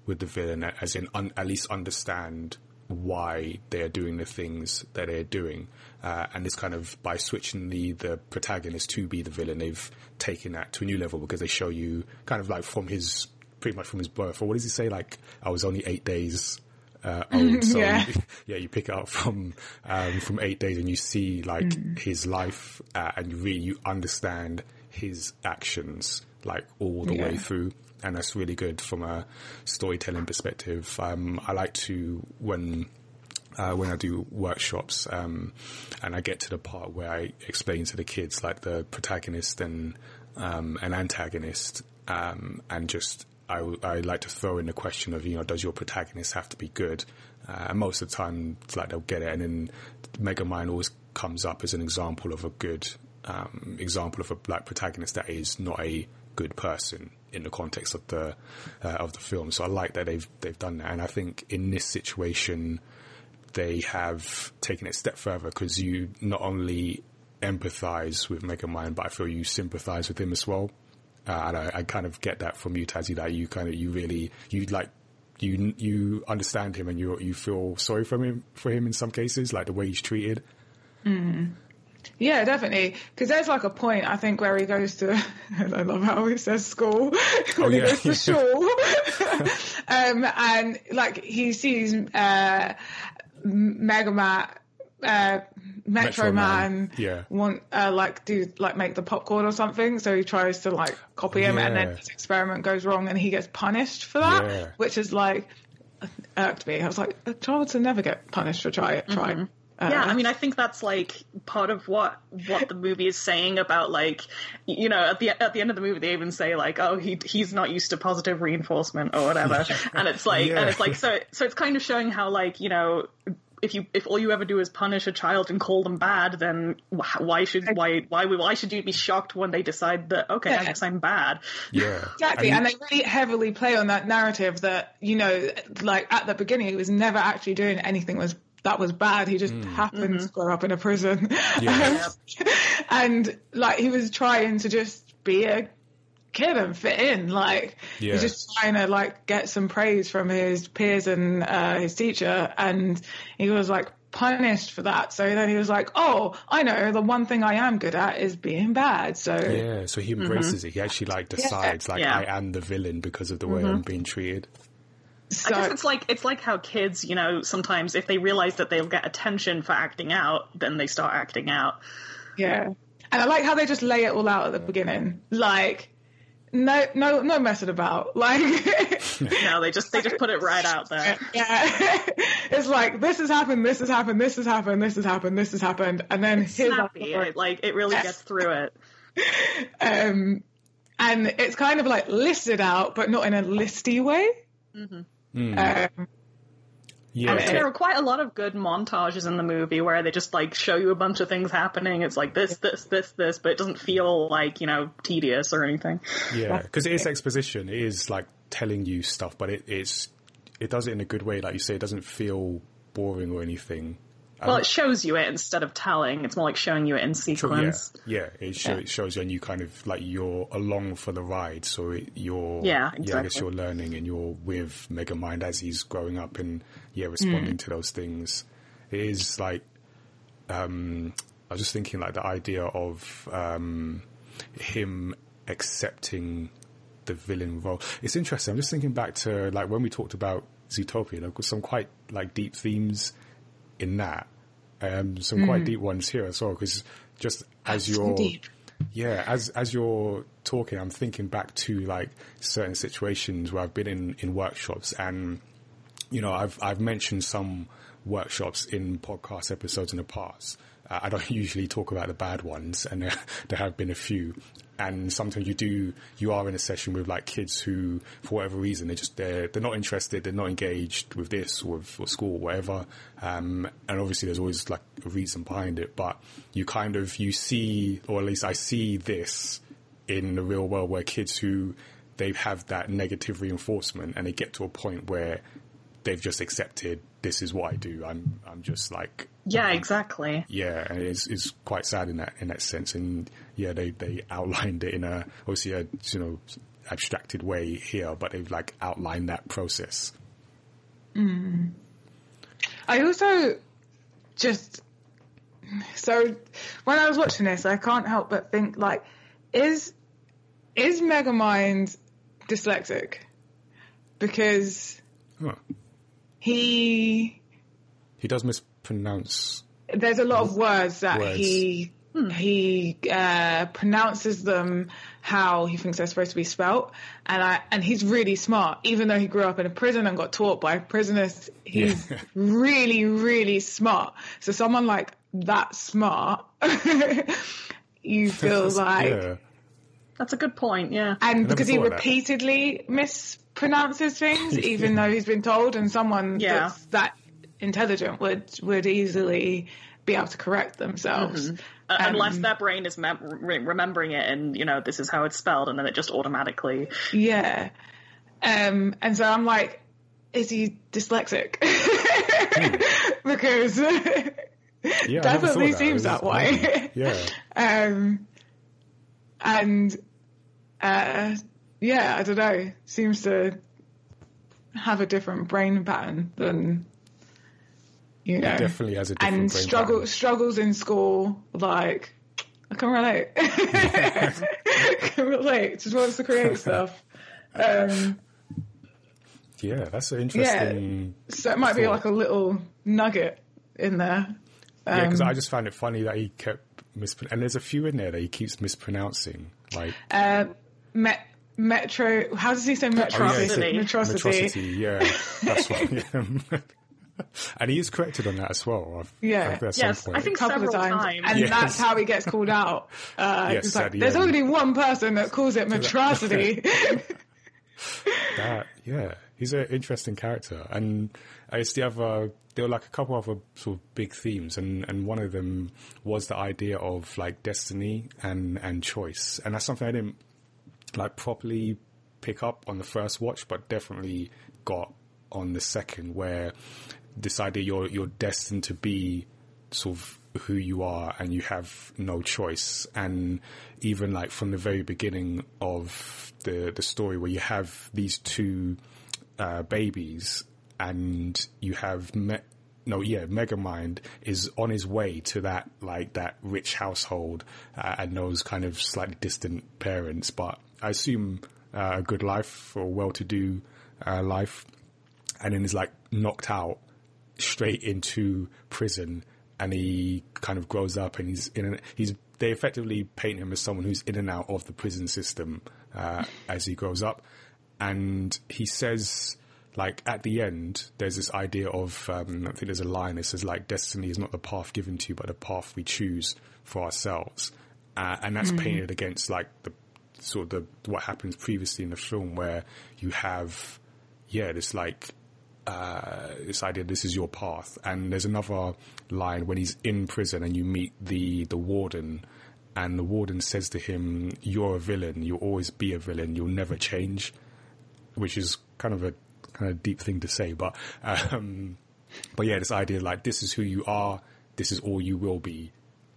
with the villain, as in un, at least understand why they're doing the things that they're doing. Uh, and this kind of, by switching the, the protagonist to be the villain, they've taken that to a new level, because they show you kind of like from his, pretty much from his birth, or what does he say? Like, I was only eight days Uh, old. So yeah. You, yeah, you pick it up from um, from eight days, and you see like mm. his life, uh, and you really you understand his actions like all the yeah. way through, and that's really good from a storytelling perspective. Um, I like to when uh, when I do workshops, um, and I get to the part where I explain to the kids like the protagonist and um, an antagonist, um, and just. I, I like to throw in the question of, you know, does your protagonist have to be good? Uh, and most of the time, it's like they'll get it. And then Megamind always comes up as an example of a good um, example of a black protagonist that is not a good person in the context of the uh, of the film. So I like that they've they've done that. And I think in this situation, they have taken it a step further, because you not only empathize with Megamind, but I feel you sympathize with him as well. Uh, and I, I kind of get that from you, Tazzy, that you kind of, you really, you like, you you understand him, and you you feel sorry for him, for him in some cases, like the way he's treated. Mm. Yeah, definitely. Because there's like a point, I think, where he goes to, I love how he says school, oh, he yeah. goes to school. um, and like he sees uh, Megamat, uh, Metro, Metro Man, Man. Yeah. want uh, like do like make the popcorn or something, so he tries to like copy him, yeah. and then his experiment goes wrong, and he gets punished for that, yeah. which is like irked me. I was like, a child should never get punished for trying. Mm-hmm. Try. Uh, yeah, I mean, I think that's like part of what what the movie is saying about, like, you know, at the at the end of the movie they even say like, oh, he he's not used to positive reinforcement or whatever, and it's like, yeah. and it's like, so so it's kind of showing how, like, you know. If you if all you ever do is punish a child and call them bad, then why should why why why should you be shocked when they decide that, okay, yeah. I guess I'm bad? Yeah, exactly. I mean, and they really heavily play on that narrative that, you know, like at the beginning he was never actually doing anything was that was bad. He just mm. happened mm-hmm. to grow up in a prison, yeah. um, and like he was trying to just be a kid and fit in, like yeah. he's just trying to like get some praise from his peers and uh, his teacher, and he was like punished for that, so then he was like, oh, I know the one thing I am good at is being bad, so yeah so he embraces mm-hmm. it. He actually like decides yeah. like yeah. I am the villain because of the way mm-hmm. I'm being treated. So, I guess it's like it's like how kids, you know, sometimes if they realize that they'll get attention for acting out, then they start acting out. Yeah, and I like how they just lay it all out at the beginning, like No, no, no messing about. Like, no, they just they just put it right out there. Yeah, it's like this has happened, this has happened, this has happened, this has happened, this has happened, and then it's snappy. It, like it really yes. gets through it. Um, and it's kind of like listed out, but not in a listy way. Mm-hmm. Mm. Um, Yeah. And, and there are quite a lot of good montages in the movie where they just, like, show you a bunch of things happening. It's like this, this, this, this, but it doesn't feel, like, you know, tedious or anything. Yeah, because it is exposition. It is, like, telling you stuff, but it, it's, it does it in a good way. Like you say, it doesn't feel boring or anything. Well, it shows you it instead of telling. It's more like showing you it in sequence. Yeah, yeah. It, show, yeah. it shows you, and you kind of, like, you're along for the ride. So it, you're, yeah, exactly. yeah, I guess you're learning, and you're with Megamind as he's growing up, and yeah, responding mm. to those things. It is like, um, I was just thinking, like, the idea of um, him accepting the villain role. It's interesting. I'm just thinking back to, like, when we talked about Zootopia. There were some quite, like, deep themes in that. Um, some mm. quite deep ones here as well, because just as That's you're, indeed. yeah, as as you're talking, I'm thinking back to, like, certain situations where I've been in, in workshops, and, you know, I've I've mentioned some workshops in podcast episodes in the past. Uh, I don't usually talk about the bad ones, and there, there have been a few. And sometimes you do, you are in a session with, like, kids who, for whatever reason, they're just, they're, they're not interested, they're not engaged with this or with or school or whatever. Um, and obviously there's always, like, a reason behind it, but you kind of, you see, or at least I see this in the real world, where kids who, they have that negative reinforcement, and they get to a point where they've just accepted, this is what I do. I'm, I'm just like, yeah, um, exactly. Yeah. And it's, it's quite sad in that, in that sense. And yeah, they, they outlined it in a, obviously a, you know, abstracted way here, but they've, like, outlined that process. Mm. I also just, so when I was watching this, I can't help but think, like, is, is Megamind dyslexic? Because huh. He he does mispronounce. There's a lot of words that words. he hmm. he uh, pronounces them how he thinks they're supposed to be spelt, and I and he's really smart. Even though he grew up in a prison and got taught by prisoners, he's yeah. really, really smart. So someone like that smart, you feel that's, like yeah. that's a good point, yeah. And because he repeatedly that. mis. pronounces things, even though he's been told, and someone yeah. that's that intelligent would would easily be able to correct themselves. Mm-hmm. Uh, um, unless their brain is mem- remembering it, and, you know, this is how it's spelled, and then it just automatically... Yeah. Um, and so I'm like, is he dyslexic? Hmm. Because yeah, definitely that. seems that way. Yeah. Um, and... Uh, Yeah, I don't know. Seems to have a different brain pattern than, you know. It definitely has a different and brain struggle, pattern. And struggles in school, like, I can relate. I can relate. Just wants to create stuff. Um, yeah, that's an interesting... Yeah, so it might thought. be like a little nugget in there. Um, yeah, because I just found it funny that he kept... Mispron- and there's a few in there that he keeps mispronouncing. Like... Uh, met. Metro, how does he say metrocity? Oh, yeah, metrocity, yeah, that's one. Yeah. And he is corrected on that as well. I've, yeah, I've yes, I think a couple of times, times. and yes. that's how he gets called out. Uh, yes, like, there's end. only one person that calls it metrocity. That, yeah, he's an interesting character, and it's the other. There were, like, a couple of other sort of big themes, and, and one of them was the idea of, like, destiny and and choice, and that's something I didn't. like properly pick up on the first watch, but definitely got on the second, where this idea you're you're destined to be sort of who you are, and you have no choice. And even, like, from the very beginning of the the story, where you have these two uh, babies, and you have me- no yeah Megamind is on his way to that, like, that rich household uh, and those kind of slightly distant parents, but I assume uh, a good life or well-to-do uh, life, and then is, like, knocked out straight into prison, and he kind of grows up, and he's in. An, he's they effectively paint him as someone who's in and out of the prison system uh, as he grows up, and he says, like, at the end, there's this idea of um, I think there's a line that says, like, destiny is not the path given to you, but the path we choose for ourselves, uh, and that's mm. painted against, like, the. sort of the, what happens previously in the film, where you have yeah this, like, uh, this idea, this is your path. And there's another line when he's in prison and you meet the, the warden, and the warden says to him, you're a villain, you'll always be a villain, you'll never change, which is kind of a kind of deep thing to say. But, um, but yeah, this idea like, this is who you are, this is all you will be,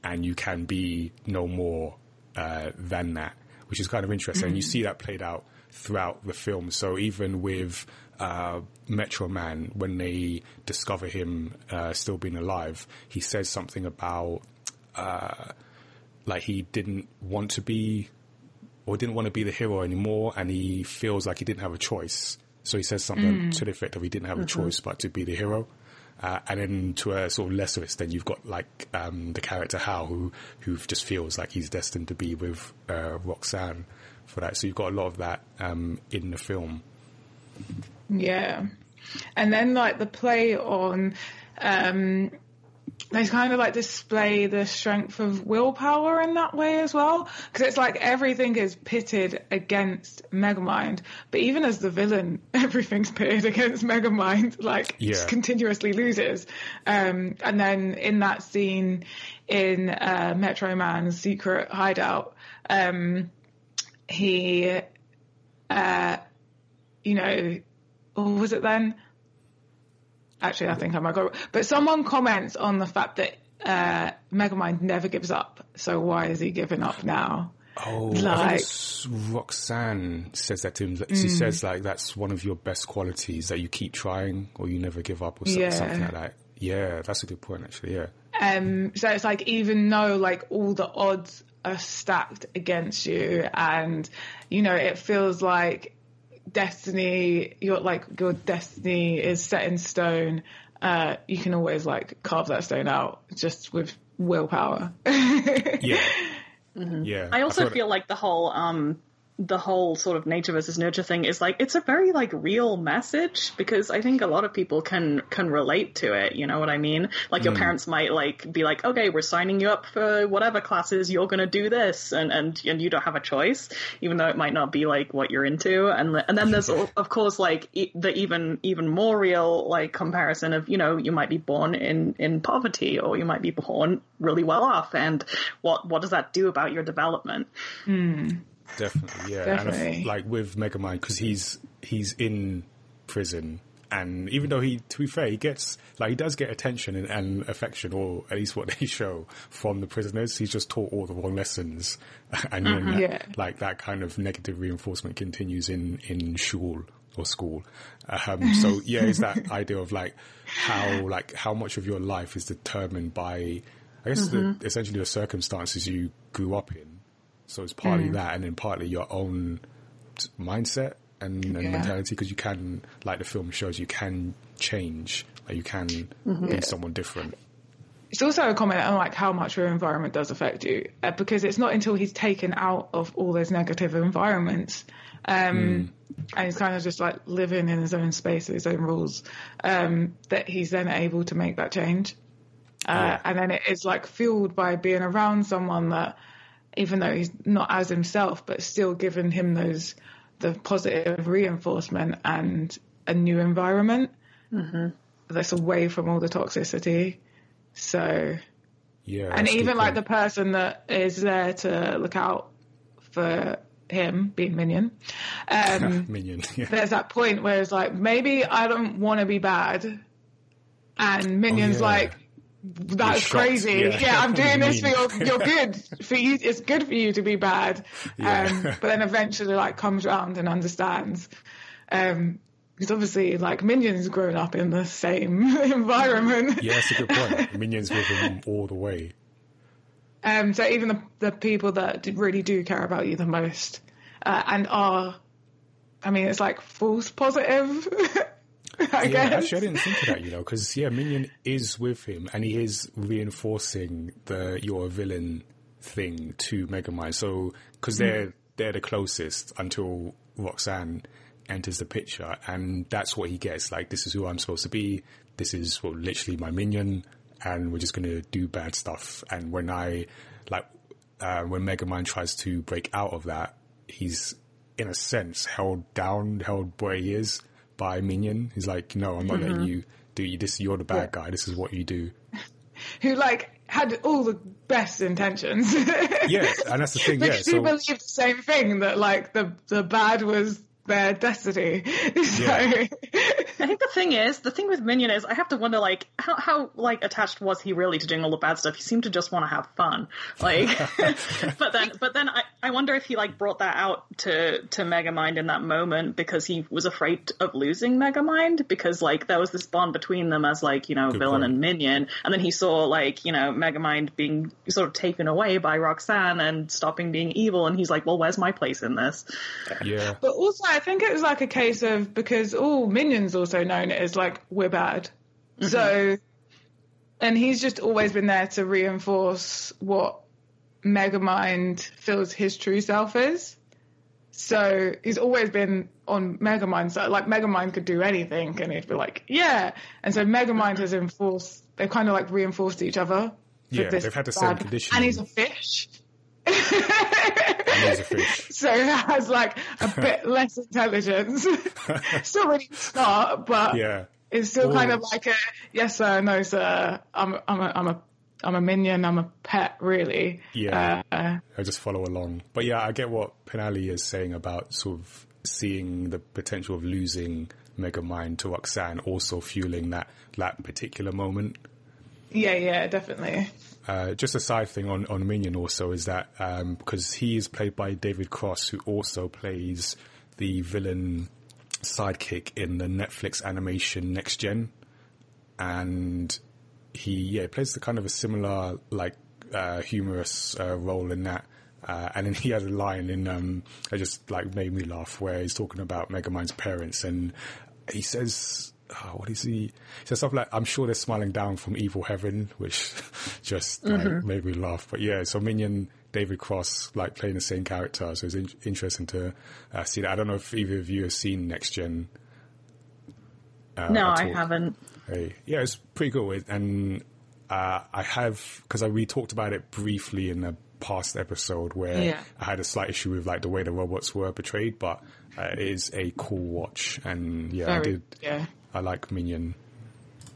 and you can be no more uh, than that, which is kind of interesting. Mm-hmm. And you see that played out throughout the film. So even with uh, Metro Man, when they discover him uh, still being alive, he says something about uh, like he didn't want to be or didn't want to be the hero anymore, and he feels like he didn't have a choice. So he says something mm. to the effect of he didn't have mm-hmm. a choice but to be the hero. Uh, and then to a sort of lesser extent, you've got like um, the character Hal, who who just feels like he's destined to be with uh, Roxanne for that. So you've got a lot of that um, in the film. Yeah. And then like the play on, um, they kind of like display the strength of willpower in that way as well. Because it's like everything is pitted against Megamind. But even as the villain, everything's pitted against Megamind. Like, yeah. just continuously loses. Um, and then in that scene in uh, Metro Man's secret hideout, um, he, uh, you know, or was it then? Actually, I think I might go. But someone comments on the fact that uh, Megamind never gives up. So why is he giving up now? Oh, like, I think Roxanne says that to him. She mm. says, like, that's one of your best qualities, that you keep trying or you never give up or yeah. something like that. Yeah, that's a good point, actually, yeah. Um, so it's like, even though, like, all the odds are stacked against you and, you know, it feels like, destiny, your like your destiny is set in stone. Uh, you can always like carve that stone out just with willpower. yeah, mm-hmm. yeah. I also I feel it... like the whole um the whole sort of nature versus nurture thing is like it's a very like real message, because I think a lot of people can can relate to it. You know what I mean? Like mm. your parents might like be like, okay, we're signing you up for whatever classes, you're going to do this, and, and and you don't have a choice, even though it might not be like what you're into. And and then there's of course like e- the even even more real like comparison of, you know, you might be born in in poverty or you might be born really well off, and what what does that do about your development? Mm. Definitely, yeah. Definitely. And if, like with Megamind, because he's he's in prison, and even though he, to be fair, he gets like he does get attention and, and affection, or at least what they show from the prisoners. He's just taught all the wrong lessons, and uh-huh. then that, yeah. like that kind of negative reinforcement continues in in shul or school. Um, so yeah, it's that idea of like how like how much of your life is determined by, I guess, uh-huh. the, essentially the circumstances you grew up in. So it's partly mm. that, and then partly your own mindset and, and yeah. mentality, because you can, like the film shows, you can change, like you can mm-hmm. be yeah. someone different. It's also a comment on like how much your environment does affect you, uh, because it's not until he's taken out of all those negative environments um, mm. and he's kind of just like living in his own space, his own rules, um, that he's then able to make that change. Uh, yeah. And then it is like fueled by being around someone that, even though he's not as himself, but still giving him those, the positive reinforcement and a new environment mm-hmm. that's away from all the toxicity. So, yeah, and even like point. The person that is there to look out for him, being Minion, um, Minion. Yeah. There's that point where it's like, maybe I don't want to be bad, and Minion's oh, yeah. like, that's crazy. Yeah. yeah, I'm doing this for your, you're good for you. It's good for you to be bad. Yeah. Um, but then eventually like comes around and understands. Um, because obviously like Minion's grown up in the same environment. Yeah, that's a good point. Minion's with him all the way. Um, so even the, the people that really do care about you the most, uh, and are, I mean, it's like false positive. I yeah, guess. Actually, I didn't think of that, you know, because yeah, Minion is with him, and he is reinforcing the "you're a villain" thing to Megamind. So, because they're mm. they're the closest until Roxanne enters the picture, and that's what he gets. Like, this is who I'm supposed to be. This is well, literally my minion, and we're just gonna do bad stuff. And when I like uh, when Megamind tries to break out of that, he's in a sense held down, held where he is. by Minion. He's like, no, I'm not mm-hmm. letting you do this. You're the bad yeah. guy. This is what you do. Who, like, had all the best intentions. Yeah, and that's the thing, yeah. Because so, he believed the same thing, that, like, the, the bad was their destiny. So. Yeah. I think the thing is, the thing with Minion is, I have to wonder, like, how, how like, attached was he really to doing all the bad stuff? He seemed to just want to have fun. Like, but then, but then I, I wonder if he, like, brought that out to, to Megamind in that moment because he was afraid of losing Megamind, because, like, there was this bond between them as, like, you know, Good villain point. and Minion. And then he saw, like, you know, Megamind being sort of taken away by Roxanne and stopping being evil. And he's like, well, where's my place in this? Yeah. But also, I think it was, like, a case of, because, oh, Minion's all also known as, like, we're bad. Mm-hmm. So, and he's just always been there to reinforce what Megamind feels his true self is. So he's always been on Megamind's side. Like, Megamind could do anything and he'd be like, yeah. And so Megamind has enforced, they've kind of, like, reinforced each other. Yeah, they've had the same condition. And he's a fish. A fish. So it has, like, a bit less intelligence. Still really smart, but yeah. it's still Ooh. kind of like a yes sir, no sir. I'm, I'm a, I'm a, I'm a minion. I'm a pet, really. Yeah, uh, I just follow along. But yeah, I get what Pinali is saying about sort of seeing the potential of losing Megamind to Roxanne, also fueling that that particular moment. Yeah, yeah, definitely. Uh, just a side thing on, on Minion also is that um, because he is played by David Cross, who also plays the villain sidekick in the Netflix animation Next Gen, and he yeah plays the kind of a similar like uh, humorous uh, role in that. Uh, and then he has a line in um, that just like made me laugh where he's talking about Megamind's parents, and he says. Oh, what is he? He says stuff like, I'm sure they're smiling down from evil heaven, which just like, mm-hmm. made me laugh. But yeah, so Minion, David Cross, like playing the same character. So it's in- interesting to uh, see that. I don't know if either of you have seen Next Gen. Uh, no, I haven't. Hey. Yeah, it's pretty cool. And uh, I have, because we talked about it briefly in the past episode where yeah. I had a slight issue with like the way the robots were portrayed, but uh, it is a cool watch. And yeah, Very, I did. Yeah. I like Minion,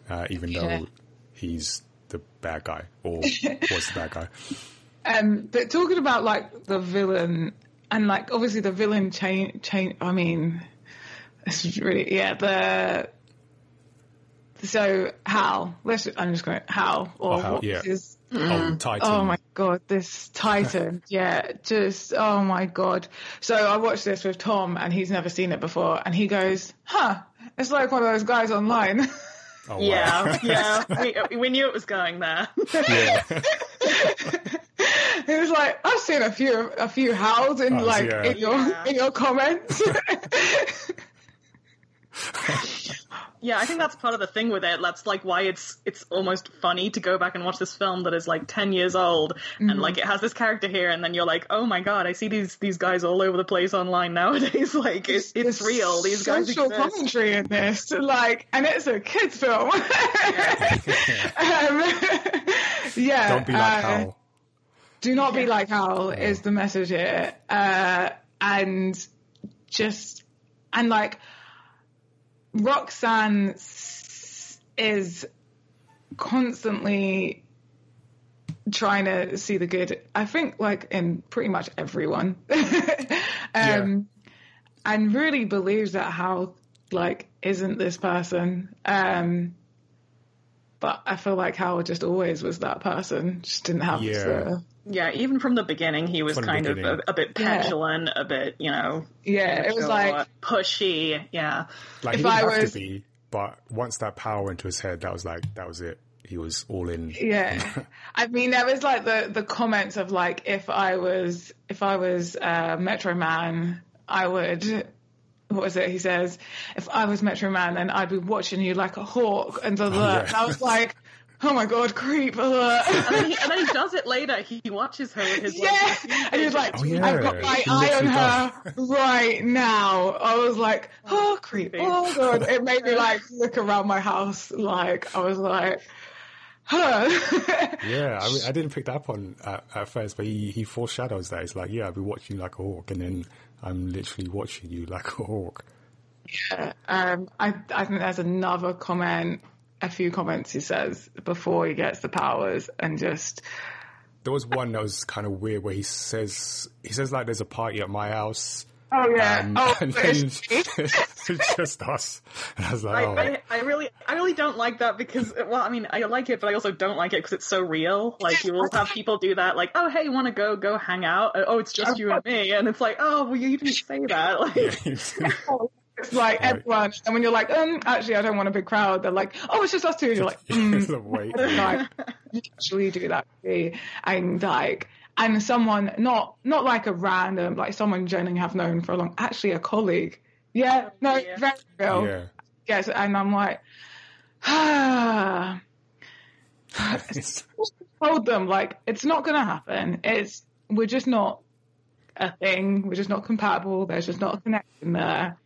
uh, even though yeah. he's the bad guy, or was the bad guy. Um, but talking about, like, the villain, and, like, obviously the villain chain, chain I mean, it's really, yeah, the... So, Hal, let's, I'm just going to, Hal, or oh, Hal, what yeah. is... Mm. Oh, Titan. Oh, my God, this Titan, yeah, just, oh, my God. So I watched this with Tom, and he's never seen it before, and he goes, huh, it's like one of those guys online. Oh, wow. Yeah, yeah. We, we knew it was going there. Yeah. It was like, I've seen a few a few howls in oh, like yeah. in your yeah. in your comments. Yeah, I think that's part of the thing with it. That's like why it's it's almost funny to go back and watch this film that is like ten years old, mm-hmm. and like it has this character here, and then you're like, oh my God, I see these these guys all over the place online nowadays. Like it's it's There's real. These social guys social commentary in this, like, and it's a kids' film. um, yeah, don't be like uh, Hal. Do not yeah. be like Hal yeah. is the message here, uh, and just and like. Roxanne is constantly trying to see the good, I think, like, in pretty much everyone. um, yeah. And really believes that Hal, like, isn't this person. Um, but I feel like Hal just always was that person. Just didn't have yeah. to... Yeah, even from the beginning, he was from kind of a, a bit petulant, yeah. a bit, you know... Yeah, it was like... Pushy, yeah. Like, if he didn't I have was... to be, but once that power went to his head, that was like, that was it. He was all in. Yeah. I mean, there was, like, the, the comments of, like, if I was, if I was uh, Metro Man, I would... What was it? He says, if I was Metro Man, then I'd be watching you like a hawk, and, blah, blah. Oh, yeah. And I was like... Oh my God, creep. Uh. And, then he, and then he does it later. He watches her with his Yeah. Wife. And he's like, oh, yeah. I've got my eye on her does. right now. I was like, oh, creep. Oh God. It made me like look around my house. Like, I was like, huh. Yeah. I, I didn't pick that up on at, at first, but he, he foreshadows that. He's like, yeah, I'll be watching you like a hawk. And then I'm literally watching you like a hawk. Yeah, um, I, I think there's another comment, a few comments he says before he gets the powers, and just... There was one that was kind of weird where he says, he says like, there's a party at my house. Oh, yeah. Um, oh, and then it's just us. And I was like, I, oh. I, I really I really don't like that because, well, I mean, I like it, but I also don't like it because it's so real. Like, you will have people do that, like, oh, hey, you want to go, go hang out? Oh, it's just you and me. And it's like, oh, well, you didn't say that. Like, yeah, it's like, right. Everyone. And when you're like, um, actually, I don't want a big crowd, they're like, oh, it's just us two. And you're like, mm. Like, you actually do that to me. And, like, And someone, not not like a random, like someone generally have known for a long, actually a colleague. Yeah, no, yeah. Very real. Yeah. Yes, and I'm like, ah. Told them, like, it's not going to happen. It's, we're just not a thing. We're just not compatible. There's just not a connection there.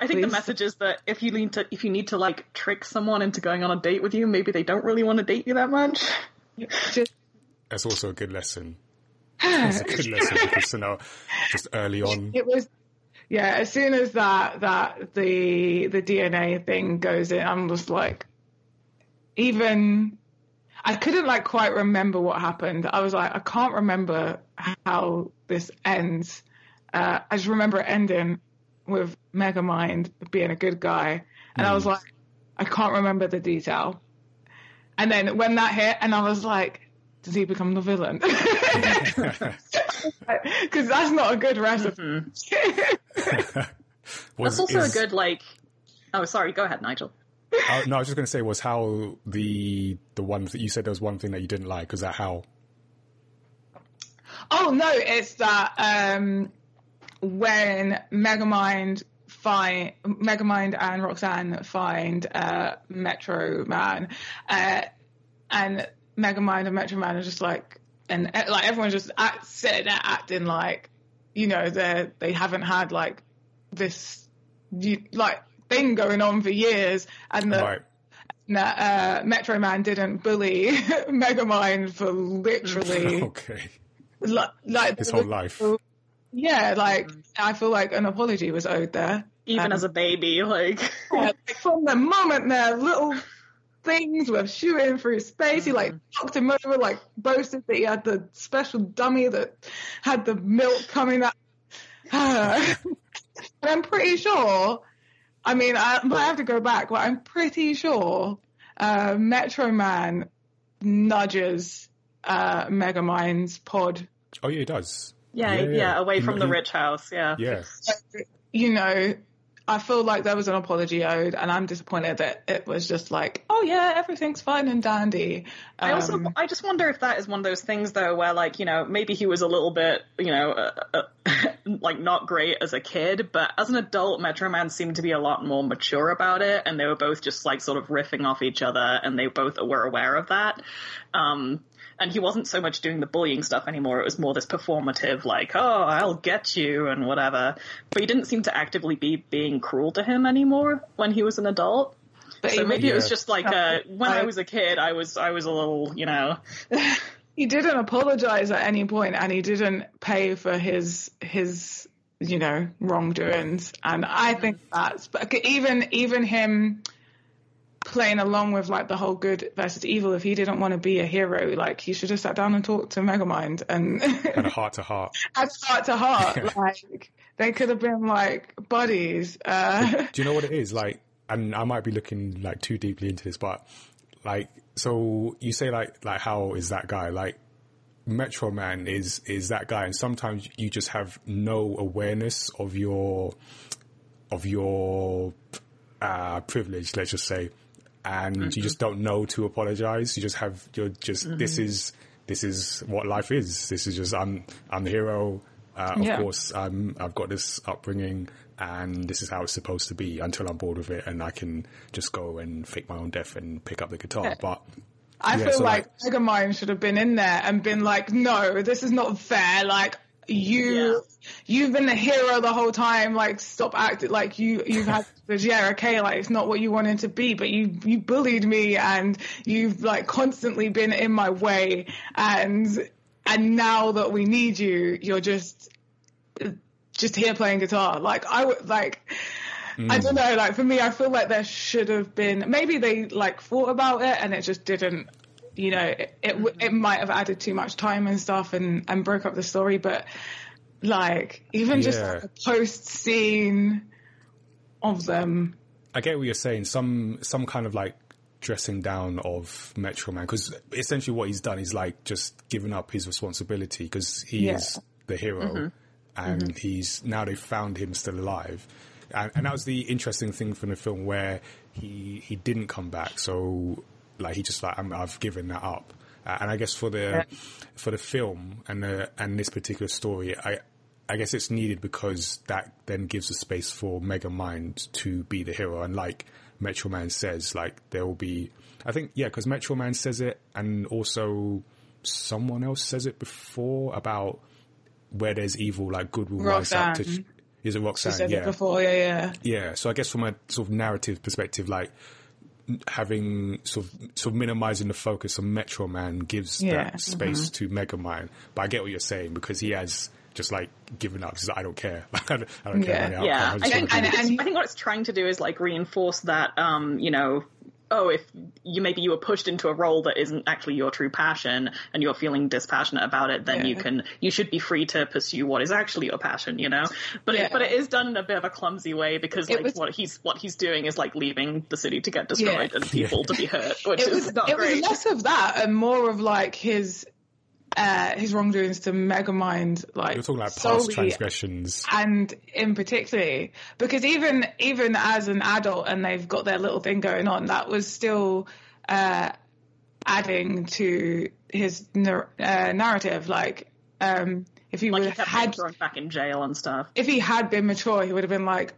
I think Please. The message is that if you need to, if you need to like trick someone into going on a date with you, maybe they don't really want to date you that much. Just, That's also a good lesson. It's a good lesson because, you know, just early on. It was, yeah. As soon as that that the the D N A thing goes in, I'm just like, even I couldn't like quite remember what happened. I was like, I can't remember how this ends. Uh, I just remember it ending with Megamind being a good guy, and mm. I was like, I can't remember the detail. And then when that hit, and I was like, does he become the villain? Because that's not a good recipe. Mm-hmm. was, that's also is, a good, like... Oh, sorry, go ahead, Nigel. Uh, no, I was just going to say, was how the the one... Th- you said there was one thing that you didn't like. Was that how? Oh, no, it's that um, when Megamind, find, Megamind and Roxanne find uh, Metro Man, uh, and... Megamind and Metro Man are just like, and like everyone's just act, sitting there acting like, you know, they they haven't had like this you, like thing going on for years, and the right. and that, uh, Metro Man didn't bully Megamind for literally okay like, like his whole was, life. Yeah, like I feel like an apology was owed there, even um, as a baby, like, yeah, like from the moment their little things with shooting through space. Mm. He like knocked him over, like boasted that he had the special dummy that had the milk coming out. And I'm pretty sure, I mean, I, I have to go back, but I'm pretty sure uh, Metro Man nudges uh, Megamind's pod. Oh, yeah, he does. Yeah, yeah, yeah, yeah. away from he, the rich house. Yeah. Yeah. So, you know, I feel like there was an apology owed, and I'm disappointed that it was just like, oh yeah, everything's fine and dandy. Um, I also, I just wonder if that is one of those things though, where like, you know, maybe he was a little bit, you know, uh, uh, like not great as a kid, but as an adult, Metro Man seemed to be a lot more mature about it, and they were both just like sort of riffing off each other, and they both were aware of that. Um, And he wasn't so much doing the bullying stuff anymore. It was more this performative, like, oh, I'll get you and whatever. But he didn't seem to actively be being cruel to him anymore when he was an adult. But so maybe yeah. it was just like, uh, when I, I was a kid, I was I was a little, you know. He didn't apologize at any point, and he didn't pay for his his you know wrongdoings. And I think that's even even him. Playing along with like the whole good versus evil, if he didn't want to be a hero, like he should have sat down and talked to Megamind and had a heart to heart. Had heart to heart, like they could have been like buddies. Uh... Do you know what it is like? And I might be looking like too deeply into this, but like, so you say like like how is that guy like Metro Man is is that guy, and sometimes you just have no awareness of your of your uh, privilege, let's just say. And mm-hmm. you just don't know to apologize. You just have, you're just, mm-hmm. this is, this is what life is. This is just, I'm, I'm the hero. Uh, of yeah. course, um, I've got this upbringing and this is how it's supposed to be until I'm bored with it and I can just go and fake my own death and pick up the guitar. Yeah. But I yeah, feel so like, like Megamind should have been in there and been like, no, this is not fair. Like, You, yeah. you've been the hero the whole time. Like, stop acting. Like, you, you've had, yeah, okay, like, it's not what you wanted to be, but you, you bullied me and you've, like, constantly been in my way. And, and now that we need you, you're just, just here playing guitar. Like, I would, like, Mm. I don't know, like, for me, I feel like there should have been, maybe they, like, thought about it and it just didn't, you know, it it, it might have added too much time and stuff and, and broke up the story, but, like, even yeah. just like, a post-scene of them. I get what you're saying, some some kind of, like, dressing down of Metro Man, because essentially what he's done is, like, just given up his responsibility, because he yeah. is the hero, mm-hmm. and mm-hmm. he's, now they've found him still alive. And, and that was the interesting thing from the film, where he he didn't come back. So, like, he just like, I'm, I've given that up. Uh, and I guess for the yeah. for the film and the, and this particular story, I I guess it's needed because that then gives a space for Megamind to be the hero. And like Metro Man says, like, there will be, I think, yeah, because Metro Man says it, and also someone else says it before about where there's evil, like, good will rise up to... Sh- Is it Roxanne? She said yeah. it before, yeah, yeah. Yeah, so I guess from a sort of narrative perspective, like, having sort of, sort of minimizing the focus on Metro Man gives yeah. that space mm-hmm. to Megamind. But I get what you're saying, because he has just, like, given up. He's like, I don't care. I don't, I don't yeah. care. Yeah, I, I, think, and, and I think what it's trying to do is, like, reinforce that, um, you know, oh, if you maybe you were pushed into a role that isn't actually your true passion and you're feeling dispassionate about it, then yeah. you can you should be free to pursue what is actually your passion, you know. But yeah. it, but it is done in a bit of a clumsy way, because it like was, what he's what he's doing is like leaving the city to get destroyed yeah. and people yeah. to be hurt, which it was, is not it great. It was less of that and more of like his uh, his wrongdoings to Megamind, like you're talking about past transgressions, and in particularly because even even as an adult and they've got their little thing going on, that was still uh, adding to his nar- uh, narrative. Like um, if he like would have had thrown back in jail and stuff, if he had been mature, he would have been like,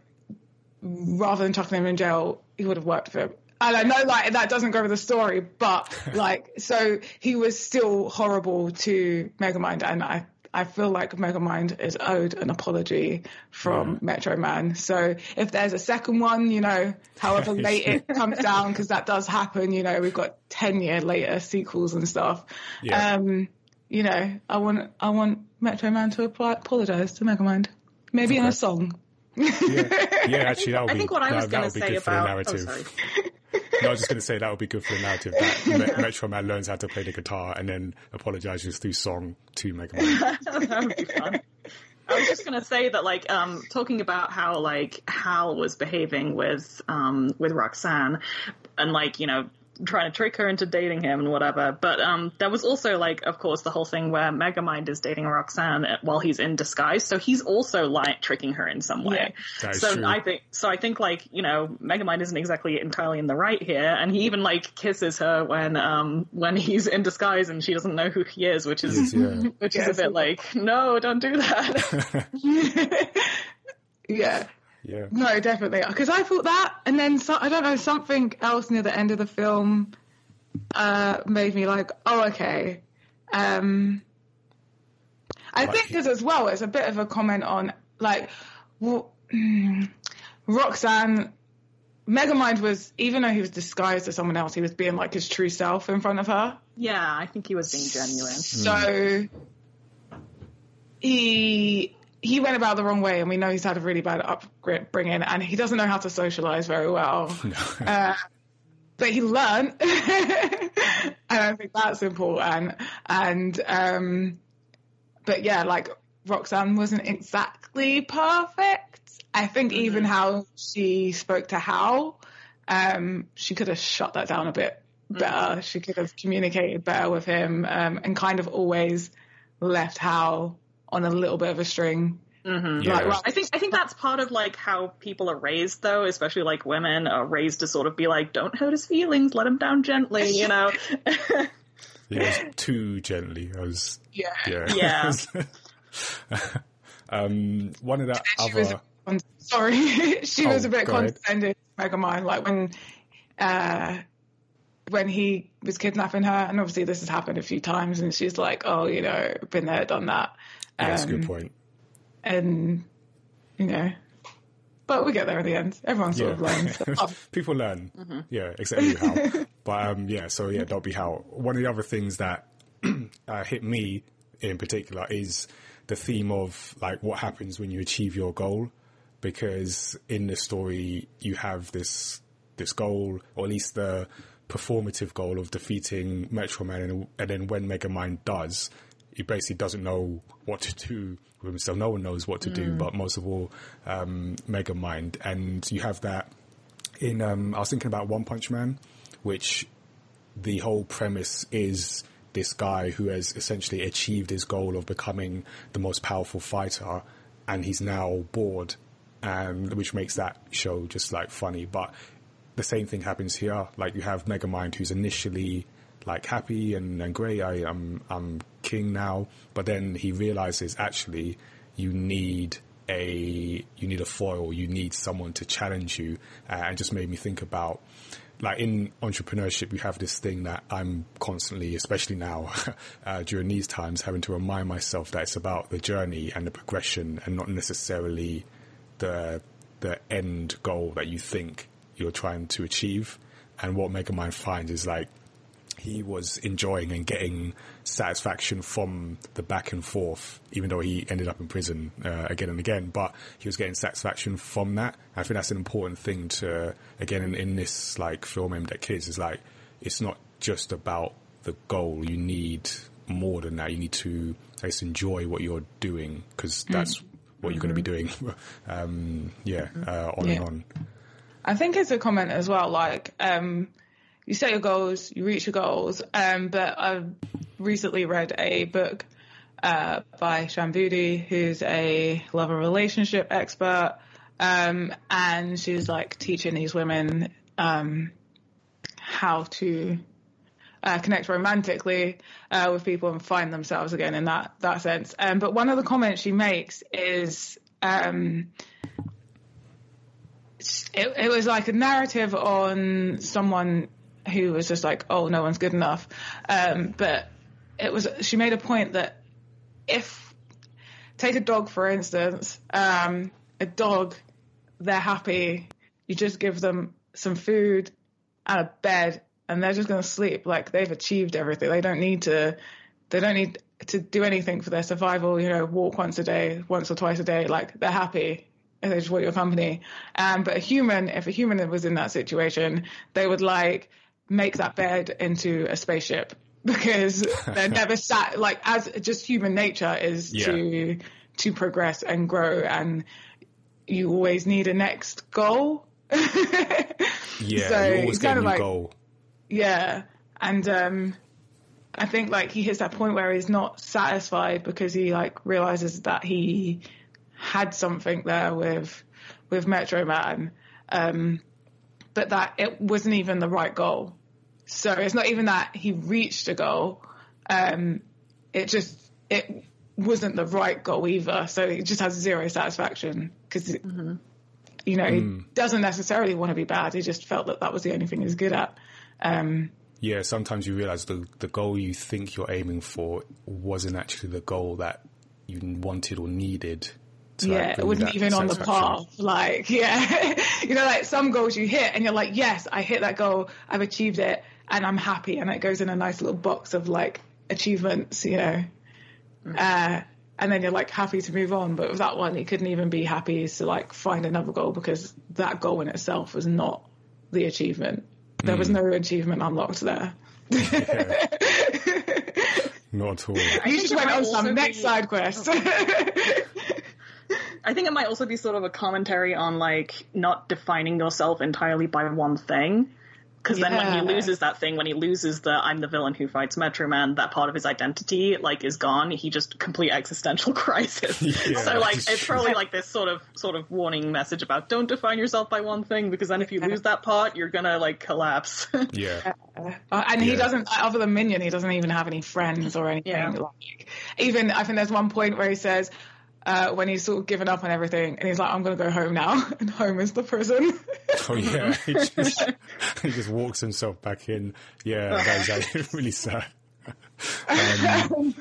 rather than chucking him in jail, he would have worked for him. And I know, like, that doesn't go with the story, but, like, so he was still horrible to Megamind, and I, I feel like Megamind is owed an apology from yeah. Metro Man. So if there's a second one, you know, however late it comes down, because that does happen, you know, we've got ten-year later sequels and stuff. Yeah. Um, you know, I want I want Metro Man to apologise to Megamind. Maybe okay. in a song. Yeah, yeah actually, that would I be, think what I was that, that say be good about, for the narrative. Oh, no, I was just going to say that would be good for the narrative. That Metro Man learns how to play the guitar and then apologizes through song to Megamind. That would be fun. I was just going to say that, like, um, talking about how, like, Hal was behaving with, um, with Roxanne and, like, you know, trying to trick her into dating him and whatever. But um, there was also, like, of course, the whole thing where Megamind is dating Roxanne while he's in disguise. So he's also, like, tricking her in some way. Yeah, so true. I think, so I think, like, you know, Megamind isn't exactly entirely in the right here. And he even, like, kisses her when um, when he's in disguise and she doesn't know who he is, which is, is yeah. which yeah, is a bit like, no, don't do that. yeah. Yeah. No, definitely. Because I thought that, and then so, I don't know, something else near the end of the film uh, made me like, oh, okay. Um, I like think because as well, it's a bit of a comment on like well, Roxanne. Megamind was, even though he was disguised as someone else, he was being like his true self in front of her. Yeah, I think he was being genuine. So mm. he. He went about the wrong way, and we know he's had a really bad upbringing, and he doesn't know how to socialise very well. No. Uh, but he learned, and I think that's important. And um, but yeah, like Roxanne wasn't exactly perfect. I think mm-hmm. even how she spoke to Hal, um, she could have shut that down a bit better. Mm-hmm. She could have communicated better with him, um, and kind of always left Hal on a little bit of a string. Mm-hmm. Yeah. Like, well, I think I think that's part of like how people are raised, though, especially like women are raised to sort of be like, don't hurt his feelings, let him down gently, you know. yeah, it was too gently. I was yeah, yeah. yeah. um, one of that she other. Was con- Sorry, she oh, was a bit condescending to Megamind, like when uh, when he was kidnapping her, and obviously this has happened a few times, and she's like, oh, you know, been there, done that. Yeah, that's a good point. Um, and, you know, but we get there at the end. Everyone sort yeah. of learns. So. People learn. Mm-hmm. Yeah, except you, Hal. But, um, yeah, so, yeah, don't be Hal. One of the other things that uh, hit me in particular is the theme of, like, what happens when you achieve your goal. because in the story you have this this goal, or at least the performative goal of defeating Metro Man, and, and then when Megamind does, he basically doesn't know what to do with himself. No one knows what to mm. do, but most of all, um, Megamind. And you have that in, um, I was thinking about One Punch Man, which the whole premise is this guy who has essentially achieved his goal of becoming the most powerful fighter, and he's now bored, um, which makes that show just like funny. But the same thing happens here. Like, you have Megamind, who's initially like happy and, and great. I am I'm, I'm king now, but then he realizes actually you need a you need a foil. You need someone to challenge you. Uh, and just made me think about, like, in entrepreneurship, you have this thing that I'm constantly, especially now uh, during these times, having to remind myself that it's about the journey and the progression, and not necessarily the the end goal that you think you're trying to achieve. And what Megamind finds is, like, he was enjoying and getting satisfaction from the back and forth, even though he ended up in prison uh, again and again, but he was getting satisfaction from that. I think that's an important thing to, again, in, in this like film aimed at kids, is like, it's not just about the goal. You need more than that. You need to just enjoy what you're doing, because that's mm. what you're mm-hmm. going to be doing. um, yeah, uh, on yeah. and on. I think it's a comment as well, like, um, you set your goals, you reach your goals, um, but I've recently read a book uh, by Shambhudi, who's a love and relationship expert, um, and she's, like, teaching these women um, how to uh, connect romantically uh, with people and find themselves again in that, that sense. Um, but one of the comments she makes is... Um, It, it was like a narrative on someone who was just like, oh, no one's good enough. Um, but it was, she made a point that if, take a dog, for instance, um, a dog, they're happy. You just give them some food and a bed and they're just going to sleep. Like, they've achieved everything. They don't need to, they don't need to do anything for their survival, you know, walk once a day, once or twice a day. Like, they're happy. They just want your company. Um, but a human, if a human was in that situation, they would, like, make that bed into a spaceship, because they're never sat, like, as just human nature is yeah. to to progress and grow, and you always need a next goal. yeah, so you always get a new like, goal. Yeah, and um, I think, like, he hits that point where he's not satisfied because he, like, realizes that he had something there with with Metro Man, um, but that it wasn't even the right goal. So it's not even that he reached a goal. Um, it just it wasn't the right goal either. So he just has zero satisfaction because mm-hmm. you know mm. he doesn't necessarily want to be bad. He just felt that that was the only thing he was good at. Um, yeah, sometimes you realise the the goal you think you're aiming for wasn't actually the goal that you wanted or needed. To, yeah, like, it wasn't even on the path. Like, yeah, you know, like some goals you hit and you're like, yes, I hit that goal, I've achieved it, and I'm happy, and it goes in a nice little box of, like, achievements, you know, uh, and then you're, like, happy to move on. But with that one, you couldn't even be happy to, like, find another goal, because that goal in itself was not the achievement. There mm. was no achievement unlocked there. Yeah. Not at all. You just went on some next be... side quest. Oh. I think it might also be sort of a commentary on, like, not defining yourself entirely by one thing. Because yeah. then when he loses that thing, when he loses the I'm the villain who fights Metro Man, that part of his identity, like, is gone. He just complete existential crisis. Yeah, so, like, it's true. Probably, like, this sort of sort of warning message about don't define yourself by one thing, because then if you lose that part, you're going to, like, collapse. Yeah. Uh, and he yeah. doesn't, other than Minion, he doesn't even have any friends or anything. Yeah. Like, even, I think there's one point where he says... Uh, when he's sort of given up on everything, and he's like, I'm going to go home now, and home is the prison. Oh, yeah. He just, he just walks himself back in. Yeah, that is like, really sad. Um,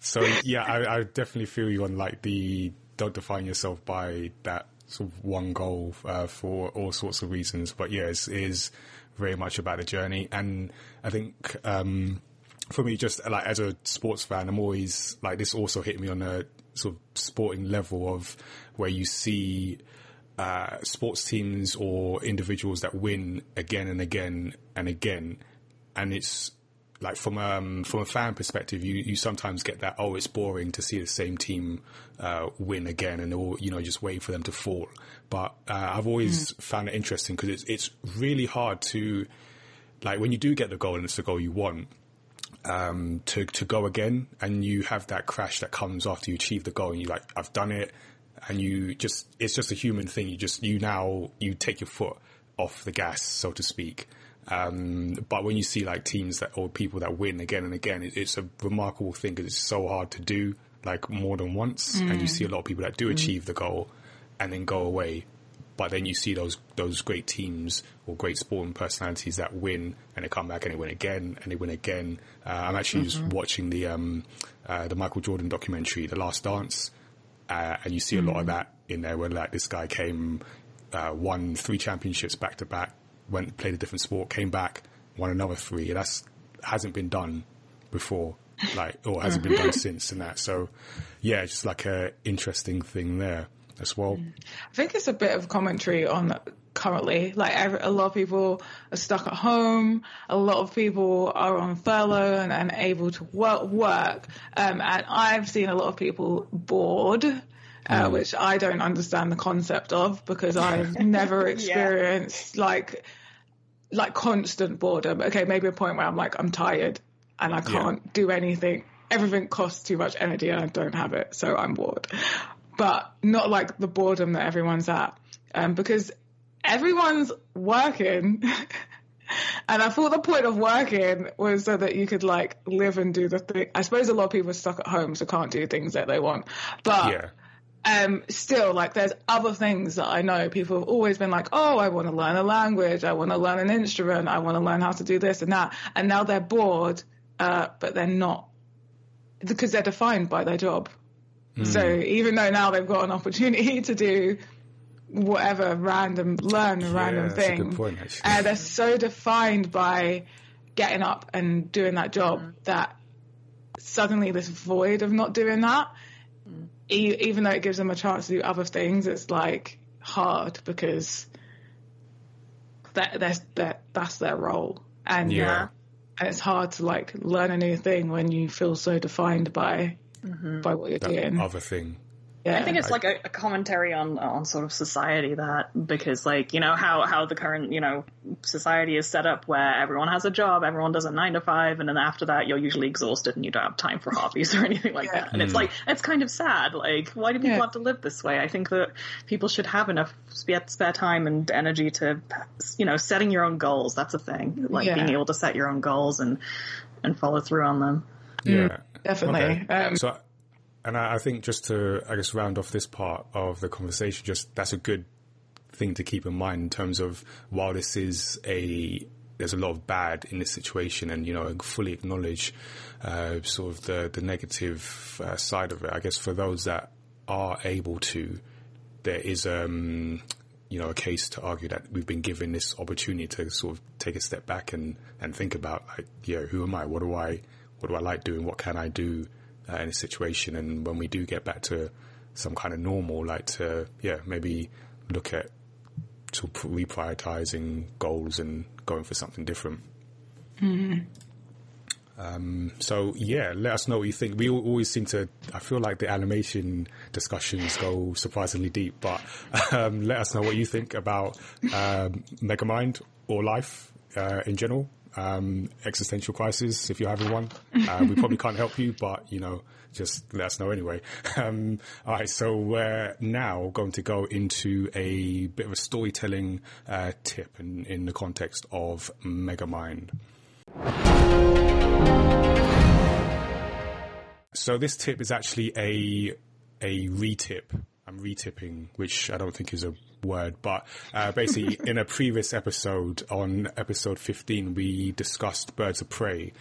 so, yeah, I, I definitely feel you on, like, the don't define yourself by that sort of one goal uh, for all sorts of reasons. But, yeah, it is very much about the journey. And I think um, for me, just, like, as a sports fan, I'm always, like, this also hit me on a sort of sporting level of where you see uh, sports teams or individuals that win again and again and again. And it's like, from um from a fan perspective, you, you sometimes get that, oh, it's boring to see the same team uh, win again, and all, you know, just waiting for them to fall. But uh, I've always mm. found it interesting, because it's it's really hard to, like, when you do get the goal and it's the goal you want, um, to to go again, and you have that crash that comes after you achieve the goal, and you're like, I've done it, and you just, it's just a human thing. You just, you now, you take your foot off the gas, so to speak. Um, but when you see like teams that, or people that win again and again, it, it's a remarkable thing, because it's so hard to do, like, more than once. Mm. And you see a lot of people that do achieve mm. the goal and then go away. But then you see those, those great teams or great sporting personalities that win, and they come back and they win again and they win again. Uh, I'm actually mm-hmm. just watching the, um, uh, the Michael Jordan documentary, The Last Dance. Uh, and you see mm-hmm. a lot of that in there, where like this guy came, uh, won three championships back to back, went, played a different sport, came back, won another three. That's hasn't been done before, like, or hasn't been done since, and that. So yeah, just like a interesting thing there as well. I think it's a bit of commentary on currently, like, every, a lot of people are stuck at home. A lot of people are on furlough and unable to work, work. Um, and I've seen a lot of people bored, Uh, which I don't understand the concept of, because I've never experienced yeah. like like constant boredom. Okay, maybe a point where I'm like, I'm tired and I can't yeah. do anything. Everything costs too much energy and I don't have it, so I'm bored. But not like the boredom that everyone's at, um, because everyone's working. And I thought the point of working was so that you could, like, live and do the thing. I suppose a lot of people are stuck at home, so can't do things that they want. But... yeah. Um, still, like, there's other things that I know people have always been like, oh, I want to learn a language, I want to learn an instrument, I want to learn how to do this and that, and now they're bored, uh, but they're not, because they're defined by their job. Mm. So even though now they've got an opportunity to do whatever random, learn a yeah, random that's thing, a good point, actually. Uh, they're so defined by getting up and doing that job mm. that suddenly this void of not doing that, even though it gives them a chance to do other things, it's like hard, because that that's that that's their role, and yeah, and it's hard to, like, learn a new thing when you feel so defined by mm-hmm. by what you're that doing. Other thing, yeah. I think it's like a, a commentary on on sort of society, that, because, like, you know, how how the current, you know, society is set up, where everyone has a job, everyone does a nine to five, and then after that you're usually exhausted and you don't have time for hobbies or anything like yeah. that. And mm. it's like, it's kind of sad. Like, why do people yeah. have to live this way? I think that people should have enough spare, spare time and energy to, you know, setting your own goals. That's a thing. Like yeah. being able to set your own goals and and follow through on them. Yeah, definitely. Okay. Um, so. And I think, just to, I guess, round off this part of the conversation, just that's a good thing to keep in mind in terms of, while this is a, there's a lot of bad in this situation, and, you know, fully acknowledge uh, sort of the, the negative uh, side of it. I guess for those that are able to, there is, um, you know, a case to argue that we've been given this opportunity to sort of take a step back and, and think about, like, yeah, who am I? What do I, what do I like doing? What can I do? Uh, in a situation, and when we do get back to some kind of normal, like, to yeah maybe look at sort of reprioritizing goals and going for something different. Mm-hmm. Um, so yeah, let us know what you think. We always seem to, I feel like the animation discussions go surprisingly deep, but um, let us know what you think about um, Megamind or life uh, in general. Um, existential crisis, if you're having one. Uh, we probably can't help you, but, you know, just let us know anyway. Um, all right, so we're now going to go into a bit of a storytelling uh, tip in, in the context of Megamind. So this tip is actually a a re-tip. I'm re-tipping, which I don't think is a word, but uh, basically in a previous episode, on episode fifteen, we discussed Birds of Prey,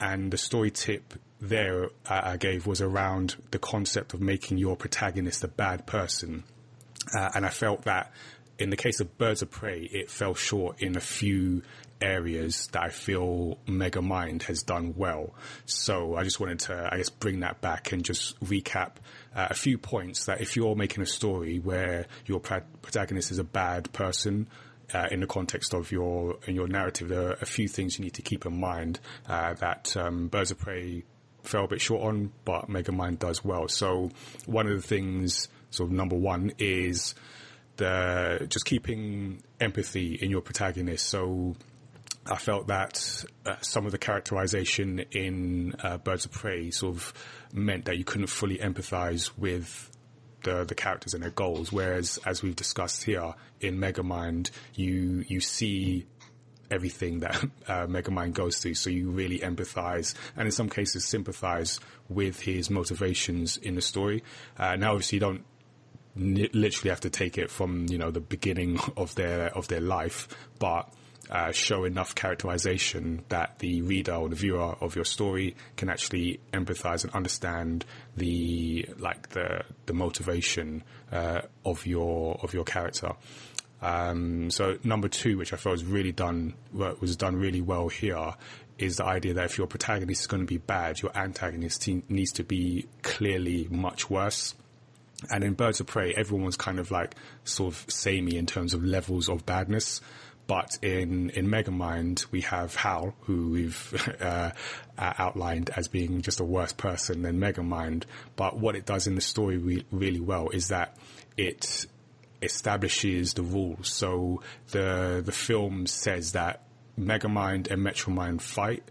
and the story tip there uh, I gave was around the concept of making your protagonist a bad person. Uh, and I felt that in the case of Birds of Prey, it fell short in a few areas that I feel Megamind has done well. So I just wanted to, I guess, bring that back and just recap uh, a few points that if you're making a story where your protagonist is a bad person, Uh, in the context of your in your narrative, there are a few things you need to keep in mind uh, that um, Birds of Prey fell a bit short on, but Megamind does well. So one of the things, sort of number one, is the just keeping empathy in your protagonist. So I felt that uh, some of the characterization in uh, Birds of Prey sort of meant that you couldn't fully empathize with The, the characters and their goals, whereas as we've discussed here in Megamind, you you see everything that uh, Megamind goes through, so you really empathize and in some cases sympathize with his motivations in the story. Uh, now, obviously, you don't n- literally have to take it from you know the beginning of their of their life, but uh, show enough characterization that the reader or the viewer of your story can actually empathize and understand the like the the motivation uh, of your of your character. Um, so number two, which I felt was really done was done really well here, is the idea that if your protagonist is going to be bad, your antagonist te- needs to be clearly much worse. And in Birds of Prey, everyone's kind of like sort of samey in terms of levels of badness. But in, in Megamind, we have Hal, who we've uh, outlined as being just a worse person than Megamind. But what it does in the story re- really well is that it establishes the rules. So the the film says that Megamind and Metro Man fight.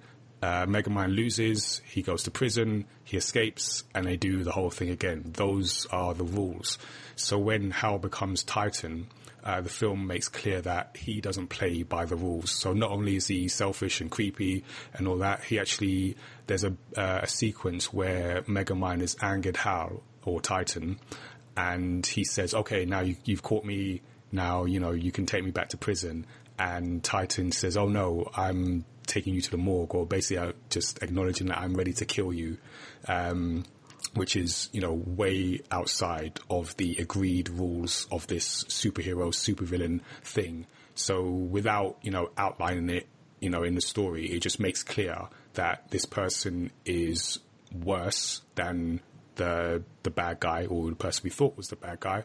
Uh, Megamind loses, he goes to prison, he escapes, and they do the whole thing again. Those are the rules. So when Hal becomes Titan, uh, the film makes clear that he doesn't play by the rules. So not only is he selfish and creepy and all that, he actually, there's a, uh, a sequence where Megamind has angered Hal, or Titan, and he says, okay, now you, you've caught me, now, you know, you can take me back to prison. And Titan says, oh no, I'm taking you to the morgue, or basically just acknowledging that I'm ready to kill you, um, which is, you know, way outside of the agreed rules of this superhero, supervillain thing. So without, you know, outlining it, you know, in the story, it just makes clear that this person is worse than the the bad guy, or the person we thought was the bad guy.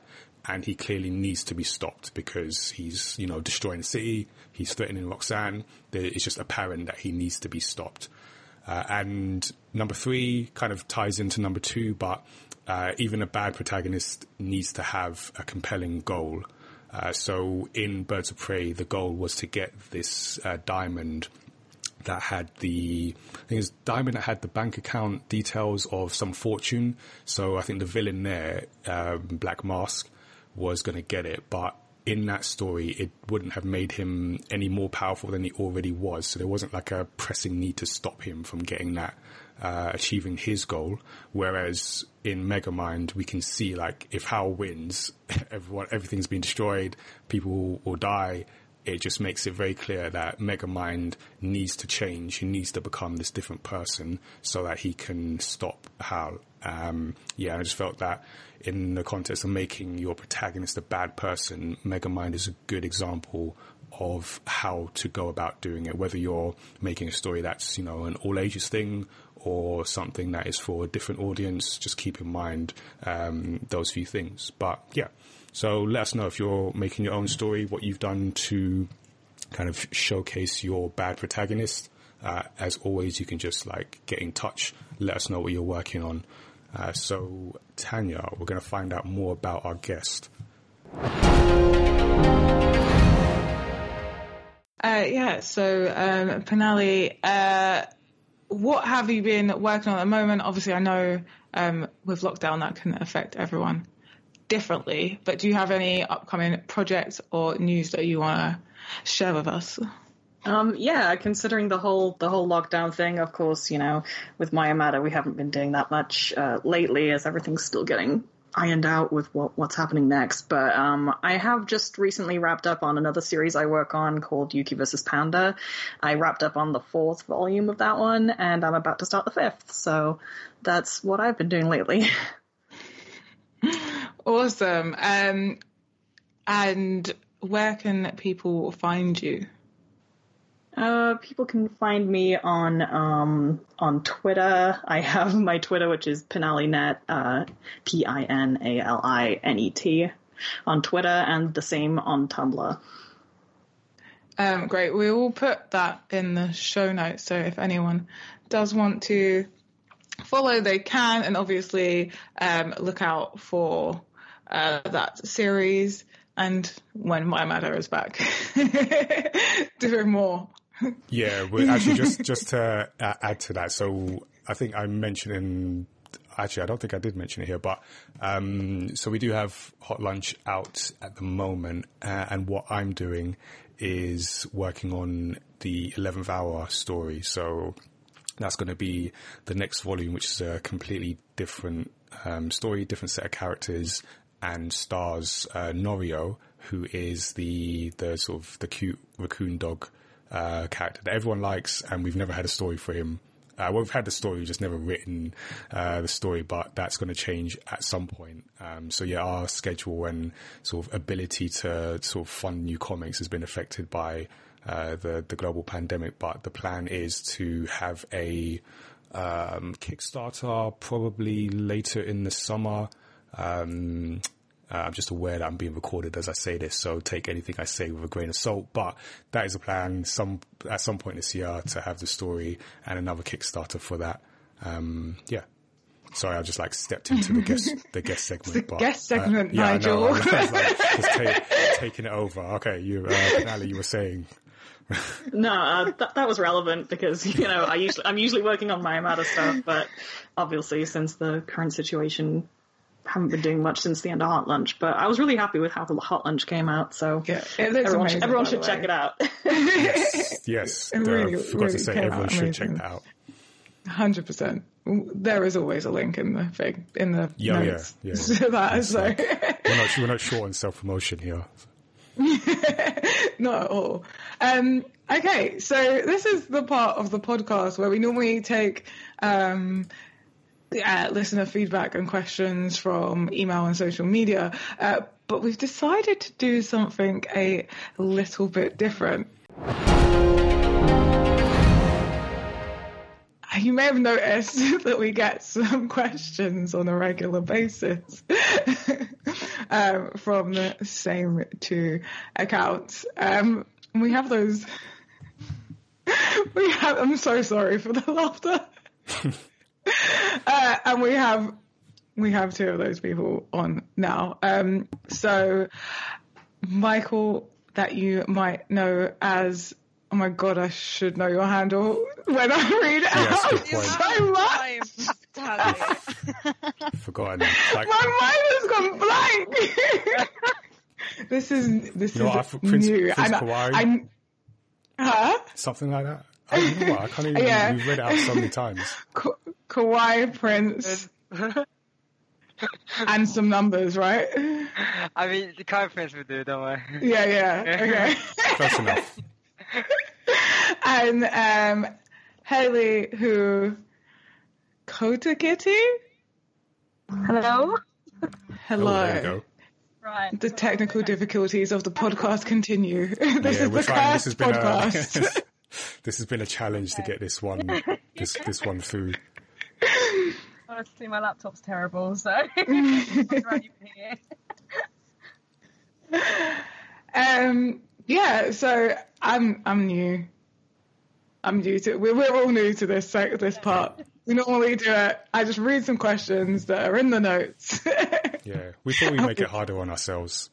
And he clearly needs to be stopped because he's, you know, destroying the city. He's threatening Roxanne. It's just apparent that he needs to be stopped. Uh, and number three kind of ties into number two, but uh, even a bad protagonist needs to have a compelling goal. Uh, so in Birds of Prey, the goal was to get this uh, diamond that had the, I think it was Diamond that had the bank account details of some fortune. So I think the villain there, um, Black Mask, was going to get it, but in that story it wouldn't have made him any more powerful than he already was, so there wasn't like a pressing need to stop him from getting that, uh, achieving his goal. Whereas in Megamind we can see, like, if Hal wins, everyone everything's been destroyed, people will, will die. It just makes it very clear that Megamind needs to change. He needs to become this different person so that he can stop Hal. Um, yeah, I just felt that in the context of making your protagonist a bad person, Megamind is a good example of how to go about doing it, whether you're making a story that's, you know, an all ages thing or something that is for a different audience. Just keep in mind um, those few things. But yeah. So let us know if you're making your own story, what you've done to kind of showcase your bad protagonist. Uh, as always, you can just like get in touch. Let us know what you're working on. Uh, so Tanya, we're going to find out more about our guest. Uh, yeah, so um, Pinali, uh, what have you been working on at the moment? Obviously, I know um, with lockdown that can affect everyone differently, but do you have any upcoming projects or news that you want to share with us? Um, yeah, considering the whole the whole lockdown thing, of course, you know, with Mymada, we haven't been doing that much uh, lately, as everything's still getting ironed out with what, what's happening next. But um, I have just recently wrapped up on another series I work on called Yuki versus. Panda. I wrapped up on the fourth volume of that one, and I'm about to start the fifth. So that's what I've been doing lately. Awesome. Um, and where can people find you? Uh, people can find me on um, on Twitter. I have my Twitter, which is Pinalinet, uh, P I N A L I N E T, on Twitter, and the same on Tumblr. Um, great. We will put that in the show notes, so if anyone does want to follow, they can, and obviously um, look out for uh, that series and when Mymada is back, doing more. Yeah, well, actually, just, just to add to that, so I think I mentioned in... Actually, I don't think I did mention it here, but um, so we do have Hot Lunch out at the moment, uh, and what I'm doing is working on the eleventh hour story, so that's going to be the next volume, which is a completely different um, story, different set of characters, and stars uh, Norio, who is the the sort of the cute raccoon dog uh, character that everyone likes, and we've never had a story for him. Uh, well, we've had the story, we've just never written uh, the story, but that's going to change at some point. Um, so yeah, our schedule and sort of ability to sort of fund new comics has been affected by uh, the, the global pandemic, but the plan is to have a um, Kickstarter probably later in the summer. Um, uh, I'm just aware that I'm being recorded as I say this, so take anything I say with a grain of salt, but that is a plan some at some point this year to have the story and another Kickstarter for that. Um, yeah. Sorry, I just like stepped into the guest the guest segment. the but, guest segment, uh, yeah, Nigel. I know, I was, I was like, just take, taking it over. Okay, you, uh, Ali, you were saying... no, uh, th- that was relevant because, you know, I usually, I'm usually working on my Mymada stuff, but obviously since the current situation... haven't been doing much since the end of Hot Lunch, but I was really happy with how Hot Lunch came out, so yeah, everyone, amazing, everyone should check it out. yes, yes. I really, forgot really to say everyone should check that out. one hundred percent. There is always a link in the thing, in the yeah, notes. Yeah, yeah, yeah. that is so. Like, we're, not, we're not short on self-promotion here. Not at all. Um, okay, so this is the part of the podcast where we normally take... Um, Uh, listener feedback and questions from email and social media, uh, but we've decided to do something a little bit different. You may have noticed that we get some questions on a regular basis um, from the same two accounts. Um, we have those. we have. I'm so sorry for the laughter. Uh, and we have we have two of those people on now. Um, so Michael, that you might know as oh my god, I should know your handle when I read it out. Yes, you so much. I've forgotten. Like, my mind has gone blank. this is this you know is what, Prince, new. Prince I, huh? Something like that. I don't know what, I can't even. Yeah. We've read it out so many times. Ka- Kawhi Prince and some numbers, right? I mean, the Kawhi Prince would do, don't worry. Yeah, yeah. Okay. Close enough. And um, Haley, who Kota Kitty. Hello. Hello. Oh, there you go. Right. The technical difficulties of the podcast continue. This yeah, is we're the trying. This has been podcast. A... This has been a challenge okay. to get this one, this this one through. Honestly, my laptop's terrible, so um, yeah. So I'm I'm new. I'm new to. We're we're all new to this like, this part. We normally do it. I just read some questions that are in the notes. Yeah, we thought we'd make it harder on ourselves.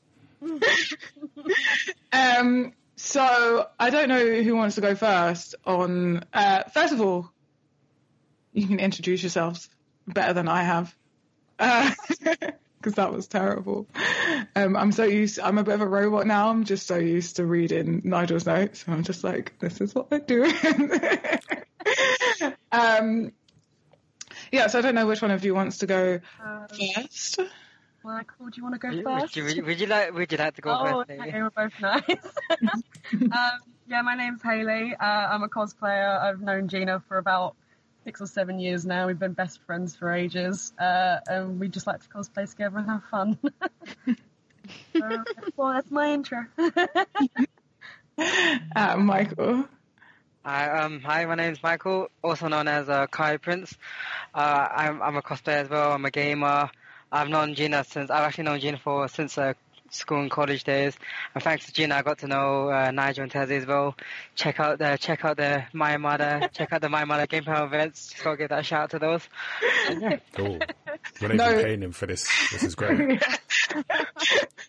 um. So, I don't know who wants to go first on... Uh, first of all, you can introduce yourselves better than I have. Because uh, that was terrible. Um, I'm so used... I'm a bit of a robot now. I'm just so used to reading Nigel's notes. I'm just like, this is what they're doing. um, yeah, so I don't know which one of you wants to go um, first. Michael, do you want to go would first? You, would, you, would you like? Would you like to go oh, first? Oh, okay, we're both nice. um, yeah, my name's Haley. Uh, I'm a cosplayer. I've known Gina for about six or seven years now. We've been best friends for ages, uh, and we just like to cosplay together and have fun. so, well, that's my intro. uh, Michael. Hi, um, hi. My name's Michael, also known as uh, Kai Prince. Uh, I'm, I'm a cosplayer as well. I'm a gamer. I've known Gina since I've actually known Gina for since uh, school and college days. And thanks to Gina, I got to know uh, Nigel and Tazzy as well. Check out the check out the Mymada check out the Mymada Gamepad events. Just gotta give that a shout out to those. And, yeah. Cool. We're not no. even paying him for this. This is great.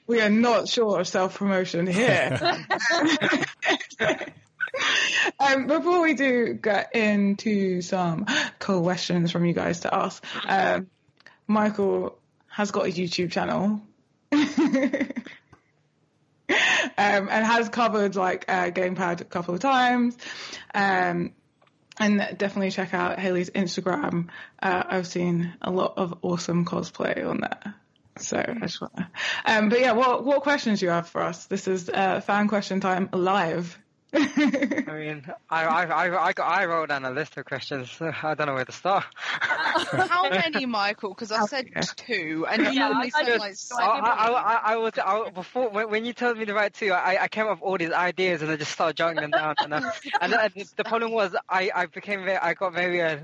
We are not short of self promotion here. Um, before we do get into some questions from you guys to ask, um, Michael has got a YouTube channel um, and has covered like uh, Gamepad a couple of times. Um, and definitely check out Haley's Instagram. Uh, I've seen a lot of awesome cosplay on there. So I just want to. Um, but yeah, what, what questions do you have for us? This is uh, fan question time live. I mean, I I I I wrote down a list of questions. So I don't know where to start. Uh, how many, Michael? Because I said yeah. two, and you only said like. So I, I, I, I was I, before when, when you told me to write two, I, I came up with all these ideas and I just started jotting them down. And, I, and the, the problem was I I became very, I got very uh,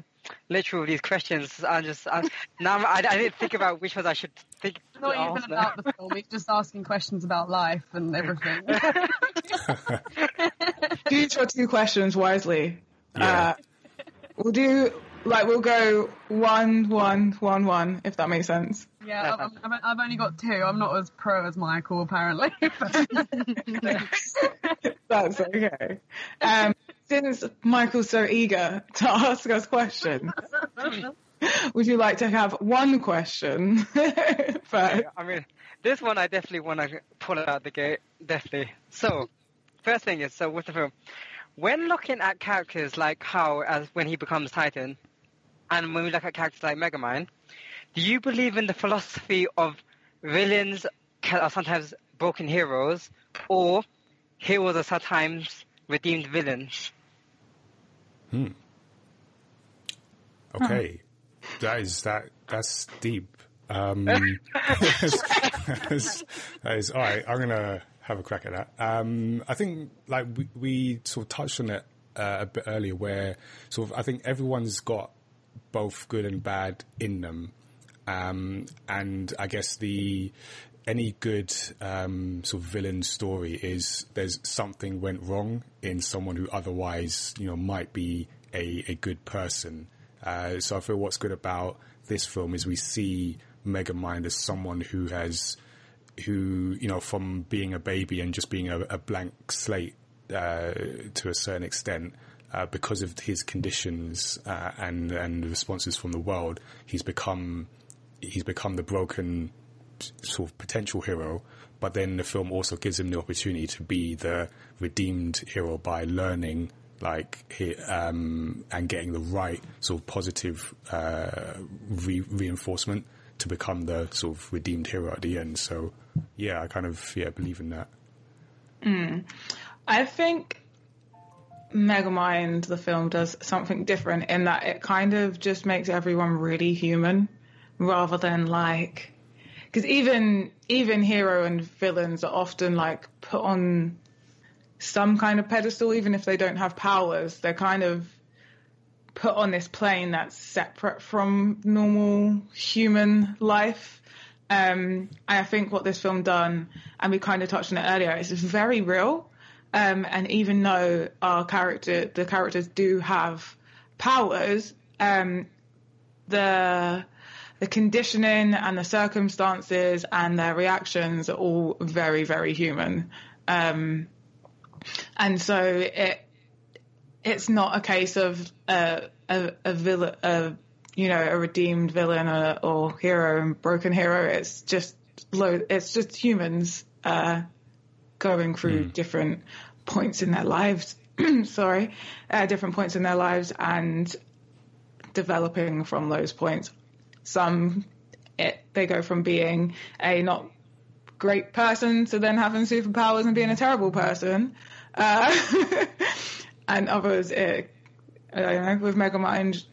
literal with these questions. I just I, now I'm, I I didn't think about which ones I should think. It's not even answer. About the film. It's just asking questions about life and everything. Do your two questions wisely. Yeah. Uh, we'll do like we'll go one, one, one, one, if that makes sense. Yeah, I've, I've, I've only got two. I'm not as pro as Michael, apparently. That's okay. Um, since Michael's so eager to ask us questions, would you like to have one question first? I mean, this one I definitely want to pull out the gate. Definitely. So. First thing is, so with the film, when looking at characters like Hal as when he becomes Titan, and when we look at characters like Megamind, do you believe in the philosophy of villains are sometimes broken heroes, or heroes are sometimes redeemed villains? Hmm. Okay, oh. that is that. That's deep. Um, that is, that is, all right. I'm gonna. Have a crack at that. Um, I think like we, we sort of touched on it uh, a bit earlier where sort of I think everyone's got both good and bad in them. Um, and I guess the any good um, sort of villain story is there's something went wrong in someone who otherwise, you know, might be a, a good person. Uh, so I feel what's good about this film is we see Megamind as someone who has who, you know, from being a baby and just being a, a blank slate uh, to a certain extent, uh, because of his conditions uh, and and the responses from the world, he's become he's become the broken sort of potential hero. But then the film also gives him the opportunity to be the redeemed hero by learning, like, he, um, and getting the right sort of positive uh, re- reinforcement. To become the sort of redeemed hero at the end. So yeah, I kind of yeah believe in that. Mm. I think Megamind, the film, does something different in that it kind of just makes everyone really human rather than like, because even even hero and villains are often like put on some kind of pedestal, even if they don't have powers. They're kind of put on this plane that's separate from normal human life. Um, I think what this film done, and we kind of touched on it earlier, is very real. Um, and even though our character, the characters do have powers, um, the the conditioning and the circumstances and their reactions are all very, very human. Um, and so it, it's not a case of uh, a a villain, a, you know, a redeemed villain or, or hero and broken hero. It's just lo- it's just humans uh, going through mm. different points in their lives. Sorry, uh, different points in their lives and developing from those points. Some it, they go from being a not great person to then having superpowers and being a terrible person. Uh, And others, it, I don't know, with Megamind,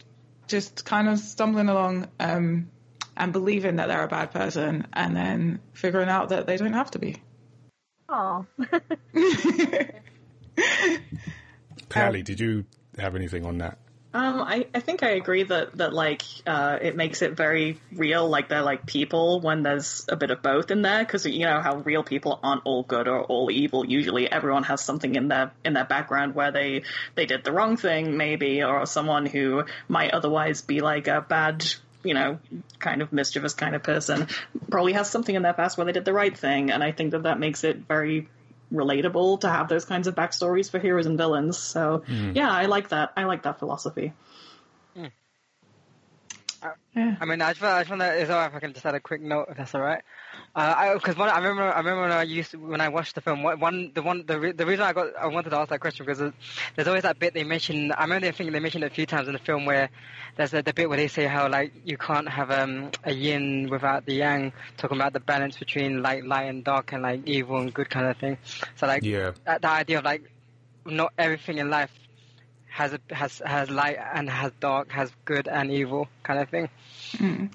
just kind of stumbling along um, and believing that they're a bad person and then figuring out that they don't have to be. Aww. Pinali, um, did you have anything on that? Um, I, I think I agree that, that like, uh, it makes it very real, like they're like people when there's a bit of both in there, because you know how real people aren't all good or all evil. Usually everyone has something in their in their background where they, they did the wrong thing maybe, or someone who might otherwise be like a bad, you know, kind of mischievous kind of person probably has something in their past where they did the right thing. And I think that that makes it very relatable to have those kinds of backstories for heroes and villains. So mm. yeah, I like that. I like that philosophy. Mm. Uh, yeah. I mean, I just, I just want to, it's all right if I can just add a quick note, if that's all right. Because uh, I, I remember, I remember when I used to, when I watched the film. One, the one, the, re, the reason I got, I wanted to ask that question because there's always that bit they mention. I remember thinking they mentioned it a few times in the film where there's the, the bit where they say how like you can't have um, a yin without the yang, talking about the balance between like light and dark and like evil and good kind of thing. So like yeah. that, that idea of like not everything in life has a, has has light and has dark, has good and evil kind of thing. Mm.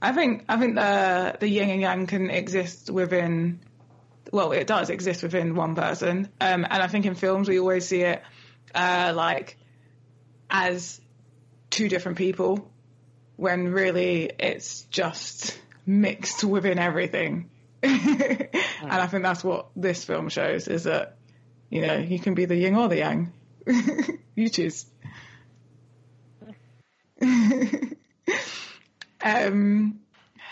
I think I think the the yin and yang can exist within, well, it does exist within one person, um, and I think in films we always see it uh, like as two different people, when really it's just mixed within everything. And I think that's what this film shows, is that you know you can be the yin or the yang, you choose. Um,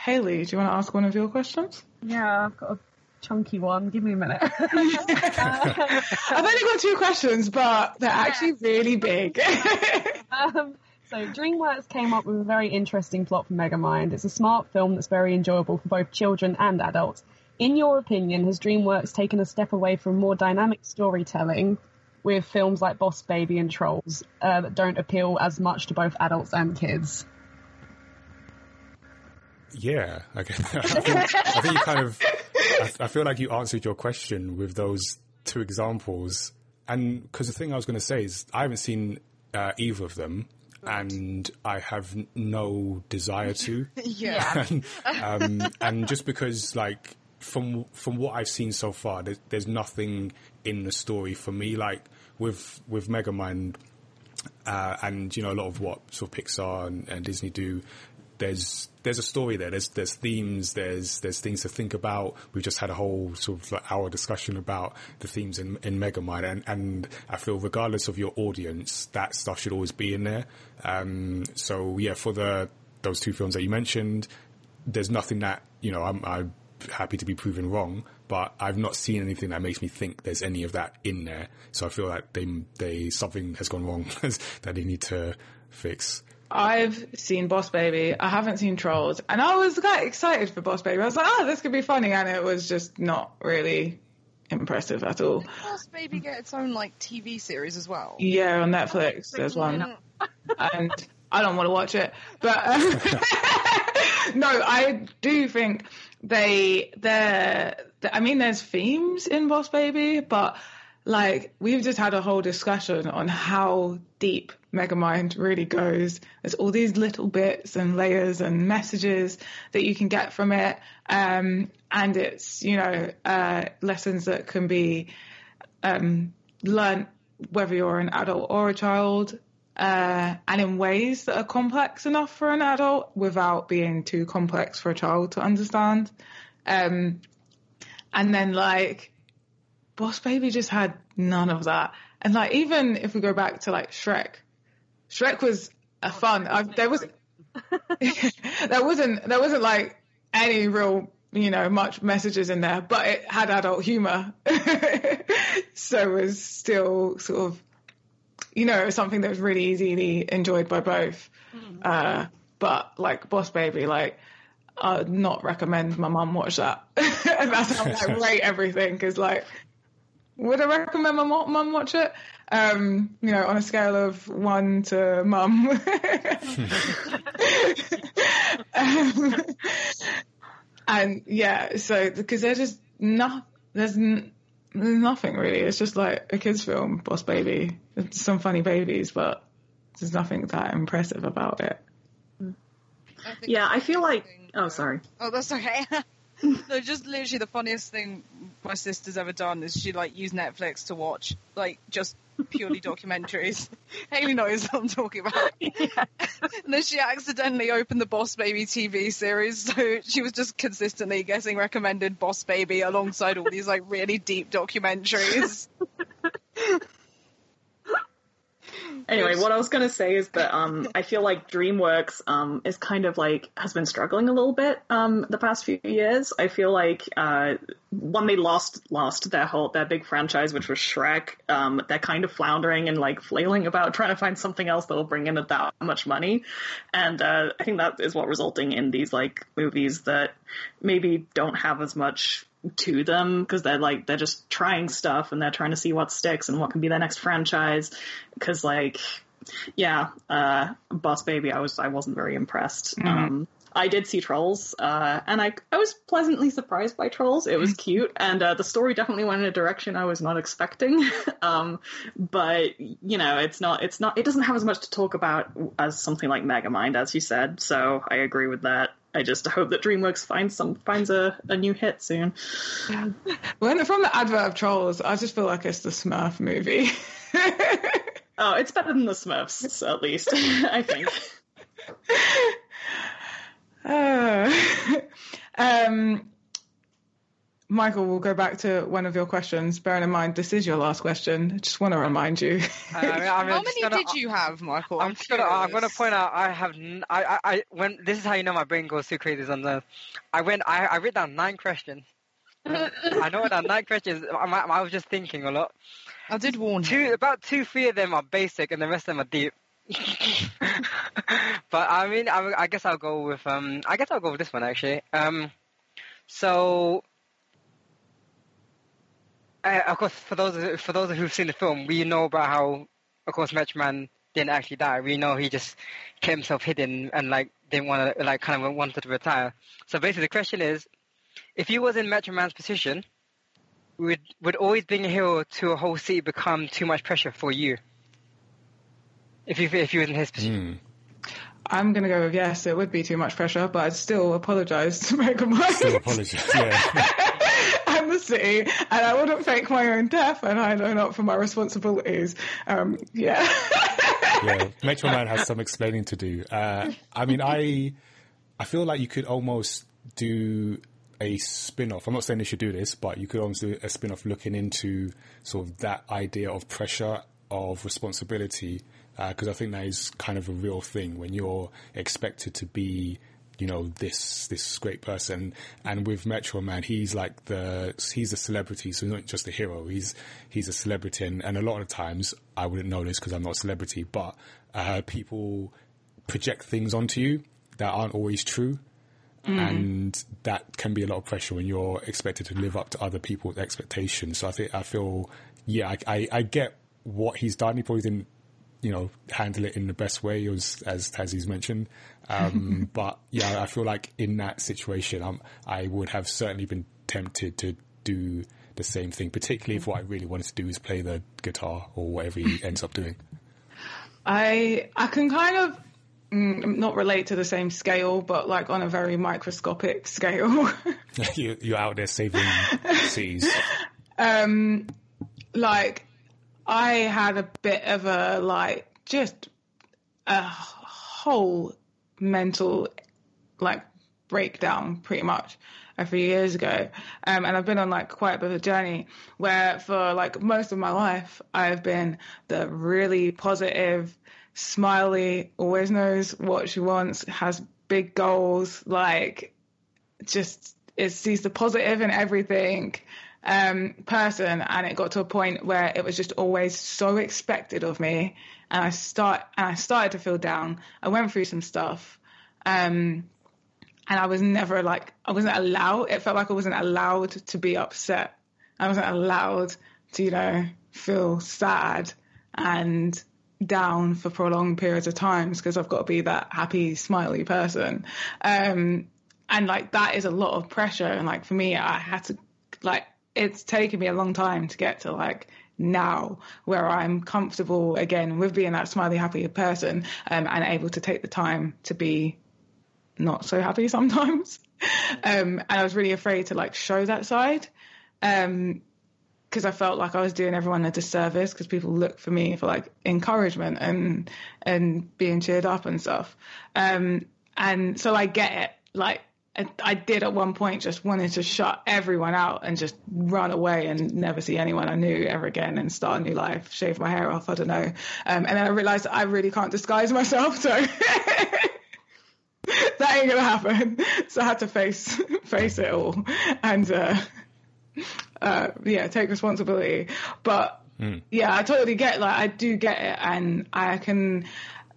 Hayley, do you want to ask one of your questions? Yeah, I've got a chunky one. Give me a minute. I've only got two questions, but they're yeah. actually really big. um, so DreamWorks came up with a very interesting plot for Megamind. It's a smart film that's very enjoyable for both children and adults. In your opinion, has DreamWorks taken a step away from more dynamic storytelling with films like Boss Baby and Trolls uh, that don't appeal as much to both adults and kids? Yeah, I get that. I think, I think you kind of, I, I feel like you answered your question with those two examples. And because the thing I was going to say is I haven't seen uh, either of them, and I have no desire to. Yeah. And, um, and just because, like, from from what I've seen so far, there's, there's nothing in the story for me. Like, with, with Megamind uh, and, you know, a lot of what sort of Pixar and, and Disney do, There's there's a story there. There's there's themes. There's there's things to think about. We've just had a whole sort of like hour discussion about the themes in in Megamind, and and I feel regardless of your audience, that stuff should always be in there. Um, so yeah, for the those two films that you mentioned, there's nothing that you know I'm, I'm happy to be proven wrong, but I've not seen anything that makes me think there's any of that in there. So I feel like they they something has gone wrong that they need to fix. I've seen Boss Baby. I haven't seen Trolls. And I was quite excited for Boss Baby. I was like, oh, this could be funny. And it was just not really impressive at all. Did Boss Baby get its own, like, T V series as well? Yeah, on Netflix. There's one. And I don't want to watch it. But, um, no, I do think they, they're, I mean, there's themes in Boss Baby, but, like, we've just had a whole discussion on how deep Megamind really goes. There's all these little bits and layers and messages that you can get from it, um, and it's you know uh, lessons that can be um, learnt whether you're an adult or a child, uh, and in ways that are complex enough for an adult without being too complex for a child to understand. Um, and then like Boss Baby just had none of that. And like even if we go back to like Shrek. Shrek was a fun. I, there was, there wasn't, there wasn't like any real, you know, much messages in there, but it had adult humor, so it was still sort of, you know, something that was really easily enjoyed by both. Mm-hmm. Uh, but like Boss Baby, like I'd not recommend my mum watch that. And that's how I rate everything, because like, would I recommend my mum watch it? Um, you know, on a scale of one to mum. um, and yeah, so because there's just no, there's, n- there's nothing really. It's just like a kids' film, Boss Baby. It's some funny babies, but there's nothing that impressive about it. I yeah, I feel like. Thing. Oh, sorry. Oh, that's okay. No, just literally the funniest thing my sister's ever done is she, like, used Netflix to watch, like, just purely documentaries. Hayley knows what I'm talking about. Yeah. And then she accidentally opened the Boss Baby T V series, so she was just consistently getting recommended Boss Baby alongside all these like really deep documentaries. Anyway, what I was going to say is that um, I feel like DreamWorks um, is kind of like has been struggling a little bit um, the past few years. I feel like uh, when they lost lost their whole their big franchise, which was Shrek, um, they're kind of floundering and like flailing about trying to find something else that will bring in that much money. And uh, I think that is what resulting in these like movies that maybe don't have as much to them, because they're like they're just trying stuff and they're trying to see what sticks and what can be their next franchise. Because like yeah uh Boss Baby, I was I wasn't very impressed. Mm-hmm. um I did see Trolls, uh and I I was pleasantly surprised by Trolls. It was cute, and uh the story definitely went in a direction I was not expecting. Um but you know, it's not it's not it doesn't have as much to talk about as something like Megamind, as you said, so I agree with that. I just hope that DreamWorks finds some finds a, a new hit soon. Yeah. Well, from the advert of Trolls, I just feel like it's the Smurf movie. Oh, it's better than the Smurfs, at least, I think. Oh. Um, Michael, we'll go back to one of your questions. Bearing in mind, this is your last question. I just want to remind you. Uh, I mean, How many gonna, did you have, Michael? I'm, I'm sure. I'm going to point out. I have. I, I. I. When this is how you know my brain goes too crazy sometimes. I went. I. I wrote down nine questions. I know what that nine questions. I, I, I was just thinking a lot. I did warn two, you. About two, three of them are basic, and the rest of them are deep. But I mean, I, I guess I'll go with. Um, I guess I'll go with this one actually. Um, so. Uh, of course, for those for those who've seen the film, we know about how, of course, Metro Man didn't actually die. We know he just kept himself hidden and like didn't want to, like kind of wanted to retire. So basically, the question is, if you was in Metro Man's position, would would always being a hero to a whole city become too much pressure for you? If you if you was in his position. Mm. I'm going to go with yes, it would be too much pressure, but I'd still apologise to Megamind. Still apologise, yeah. And the city, and I wouldn't fake my own death, and I'd own up for my responsibilities. Um, yeah. Yeah, Metro Man has some explaining to do. Uh, I mean, I I feel like you could almost do a spin-off. I'm not saying they should do this, but you could almost do a spin-off looking into sort of that idea of pressure, of responsibility, because uh, I think that is kind of a real thing when you're expected to be, you know, this this great person. And with Metro Man, he's like the he's a celebrity, so he's not just a hero. He's he's a celebrity, and, and a lot of times I wouldn't know this because I'm not a celebrity, but uh, people project things onto you that aren't always true, mm. and that can be a lot of pressure when you're expected to live up to other people's expectations. So I think I feel yeah, I I, I get what he's done. He probably didn't, you know, handle it in the best way, as as Tazzy's mentioned. Um, but yeah, I feel like in that situation, um, I would have certainly been tempted to do the same thing, particularly if what I really wanted to do is play the guitar or whatever he ends up doing. I I can kind of mm, not relate to the same scale, but like on a very microscopic scale. you, you're out there saving seas. Um, like, I had a bit of a, like, just a whole mental, like, breakdown pretty much a few years ago. Um, and I've been on, like, quite a bit of a journey where for, like, most of my life, I've been the really positive, smiley, always knows what she wants, has big goals, like, just it sees the positive in everything, um person. And it got to a point where it was just always so expected of me, and I start and I started to feel down. I went through some stuff, um and I was never like I wasn't allowed it felt like I wasn't allowed to be upset. I wasn't allowed to, you know, feel sad and down for prolonged periods of times, because I've got to be that happy, smiley person. Um and like that is a lot of pressure, and like for me, I had to like it's taken me a long time to get to like now where I'm comfortable again with being that smiley, happy person, um, and able to take the time to be not so happy sometimes. Um, and I was really afraid to like show that side. Um, because I felt like I was doing everyone a disservice, because people look for me for like encouragement and and being cheered up and stuff. Um, and so I get it. Like I, I did at one point just wanted to shut everyone out and just run away and never see anyone I knew ever again and start a new life, shave my hair off, I don't know. Um, and then I realised I really can't disguise myself, so that ain't gonna happen. So I had to face face it all and uh, uh, yeah, take responsibility. But mm. yeah, I totally get, like I do get it, and I can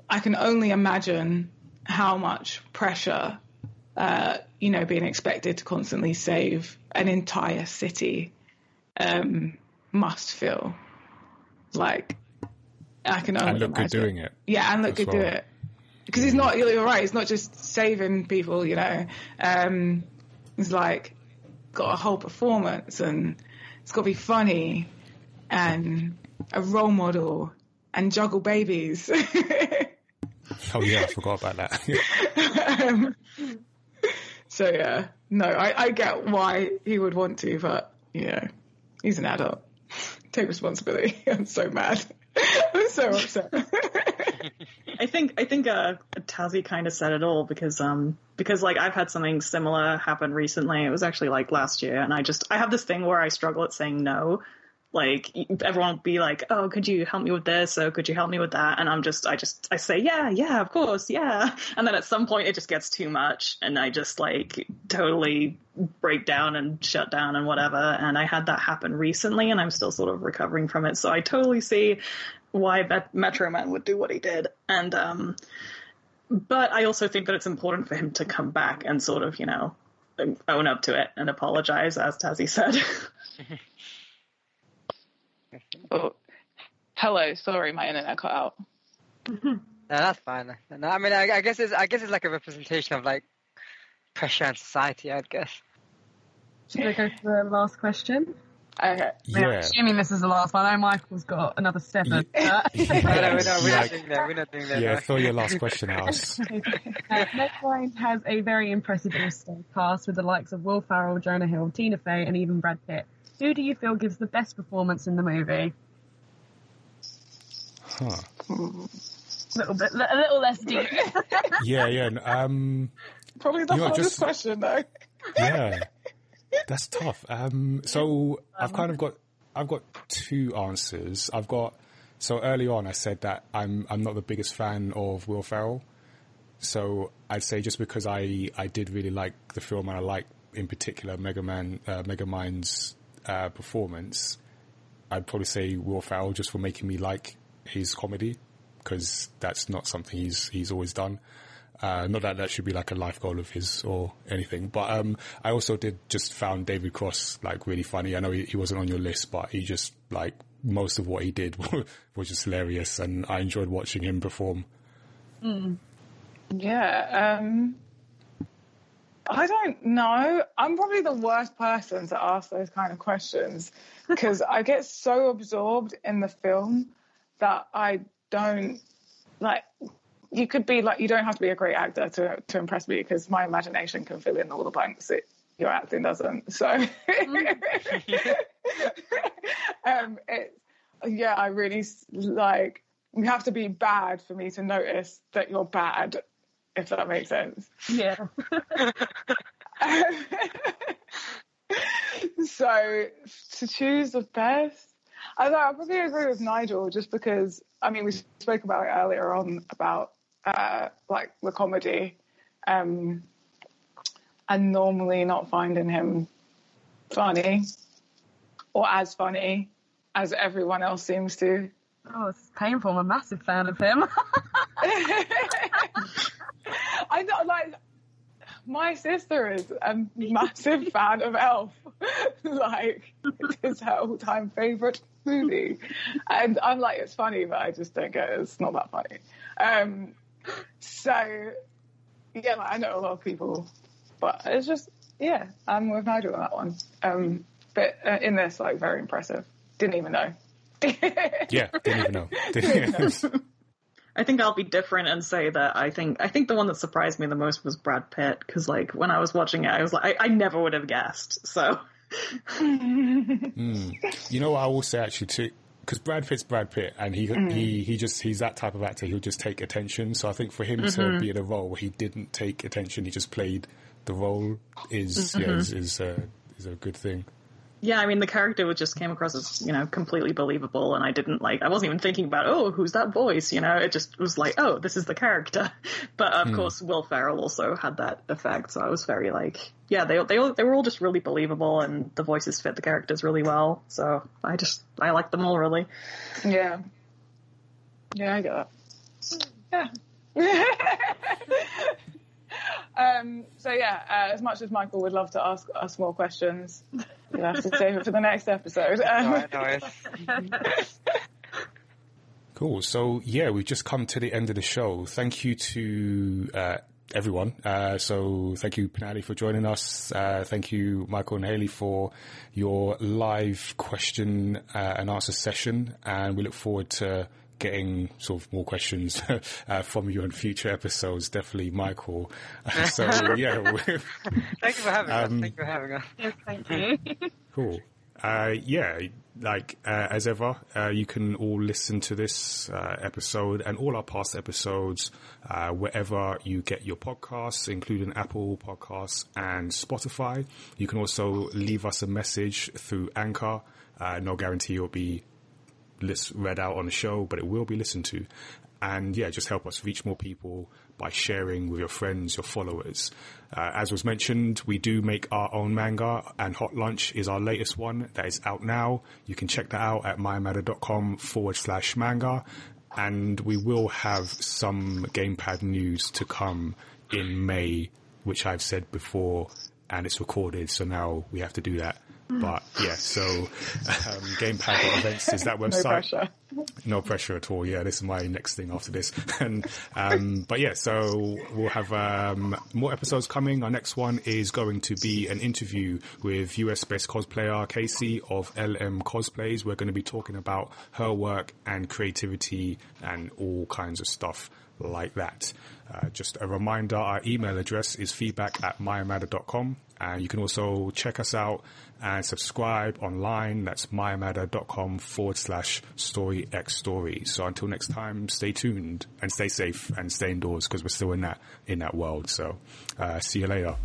I can only imagine how much pressure uh, you know, being expected to constantly save an entire city um, must feel like. I can only and look imagine. Good doing it. Yeah, and look good well. doing it. Because it's not, you're right, it's not just saving people, you know. Um, it's like got a whole performance, and it's got to be funny and a role model and juggle babies. Oh, yeah, I forgot about that. um, so, yeah, no, I, I get why he would want to, but, you know, he's an adult. Take responsibility. I'm so mad. I'm so upset. I think I think uh, Tazzy kind of said it all, because um because like I've had something similar happen recently. It was actually like last year, and I just I have this thing where I struggle at saying no. Like everyone will be like, "Oh, could you help me with this? Or could you help me with that?" And I'm just I just I say, "Yeah, yeah, of course, yeah." And then at some point it just gets too much, and I just like totally break down and shut down and whatever. And I had that happen recently, and I'm still sort of recovering from it. So I totally see why Metro Man would do what he did. And, um, but I also think that it's important for him to come back and sort of, you know, own up to it and apologize, as Tazzy said. Oh, hello. Sorry, my internet cut out. No, that's fine. No, I mean, I, I guess it's, I guess it's like a representation of like pressure on society, I'd guess. Should we go to the last question? Okay. Yeah. I'm assuming this is the last one. I know Michael's got another step in. Yeah. Yeah. No, we're not doing that. We're not doing that. Yeah, no. Throw your last question out. uh, Megamind has a very impressive all-star cast with the likes of Will Ferrell, Jonah Hill, Tina Fey, and even Brad Pitt. Who do you feel gives the best performance in the movie? Huh. A little bit, a little less deep. yeah, yeah. Um, Probably the hardest just... question, though. Yeah. That's tough. Um, so I've kind of got, I've got two answers. I've got, so early on I said that I'm, I'm not the biggest fan of Will Ferrell. So I'd say just because I, I did really like the film, and I like in particular Megaman, uh, Megamind's, uh, performance, I'd probably say Will Ferrell, just for making me like his comedy, because that's not something he's, he's always done. Uh, not that that should be like a life goal of his or anything, but um, I also did just found David Cross like really funny. I know he, he wasn't on your list, but he just like most of what he did was just hilarious, and I enjoyed watching him perform. Mm. Yeah, um, I don't know. I'm probably the worst person to ask those kind of questions, because I get so absorbed in the film that I don't like. You could be like, you don't have to be a great actor to to impress me, because my imagination can fill in all the blanks that your acting doesn't. So, um, it's, yeah, I really like, you have to be bad for me to notice that you're bad, if that makes sense. Yeah. um, so to choose the best, I I probably agree with Nigel, just because, I mean, we spoke about it earlier on about, Uh, like the comedy, um, and normally not finding him funny or as funny as everyone else seems to. Oh, it's painful. I'm a massive fan of him. I don't like. My sister is a massive fan of Elf. Like, it's her all-time favorite movie, and I'm like, it's funny, but I just don't get it. It's not that funny. Um, so, yeah, like, I know a lot of people, but it's just, yeah, I'm with Nigel on that one. Um, but uh, in this, like, very impressive. Didn't even know. yeah, didn't even know. Didn't even know. I think I'll be different and say that I think I think the one that surprised me the most was Brad Pitt, because like when I was watching it, I was like, I, I never would have guessed. So mm. You know what I will say actually too, because Brad Pitt's Brad Pitt, and he mm. he he just he's that type of actor. He'll just take attention. So I think for him mm-hmm. to be in a role where he didn't take attention, he just played the role is mm-hmm. yeah is is, uh, is a good thing. Yeah, I mean, the character just came across as, you know, completely believable, and I didn't, like, I wasn't even thinking about, oh, who's that voice, you know? It just was like, oh, this is the character. But, of mm. course, Will Ferrell also had that effect, so I was very, like, yeah, they they all, they were all just really believable, and the voices fit the characters really well, so I just, I liked them all, really. Yeah. Yeah, I get that. Yeah. Um, so yeah, uh, as much as Michael would love to ask us more questions, we'll have to save it for the next episode. Um, nice. Cool. So yeah, we've just come to the end of the show. Thank you to uh, everyone. Uh, so thank you, Pinali, for joining us. Uh, thank you, Michael and Haley, for your live question uh, and answer session, and we look forward to getting sort of more questions uh, from you in future episodes, definitely, Michael. Uh, so yeah, thank you for having um, us. Thank you for having us. Yes, thank you. Cool. Uh, yeah, like uh, as ever, uh, you can all listen to this uh, episode and all our past episodes uh, wherever you get your podcasts, including Apple Podcasts and Spotify. You can also leave us a message through Anchor. Uh, no guarantee you'll be read out on the show, but it will be listened to. And yeah, just help us reach more people by sharing with your friends, your followers. Uh, as was mentioned, we do make our own manga, and Hot Lunch is our latest one that is out now. You can check that out at mymada.com forward slash manga. And we will have some Gamepad news to come in May, which I've said before, and it's recorded, so now we have to do that. But yeah, so um, Gamepad Events is that website. No pressure. No pressure at all. Yeah, this is my next thing after this. And um, but yeah, so we'll have um, more episodes coming. Our next one is going to be an interview with U S-based cosplayer Casey of L M Cosplays. We're going to be talking about her work and creativity and all kinds of stuff like that. Uh, just a reminder, our email address is feedback at mymada dot com. And you can also check us out and subscribe online. That's mymada dot com forward slash story x story. So until next time, stay tuned and stay safe and stay indoors, because we're still in that in that world. So uh, see you later.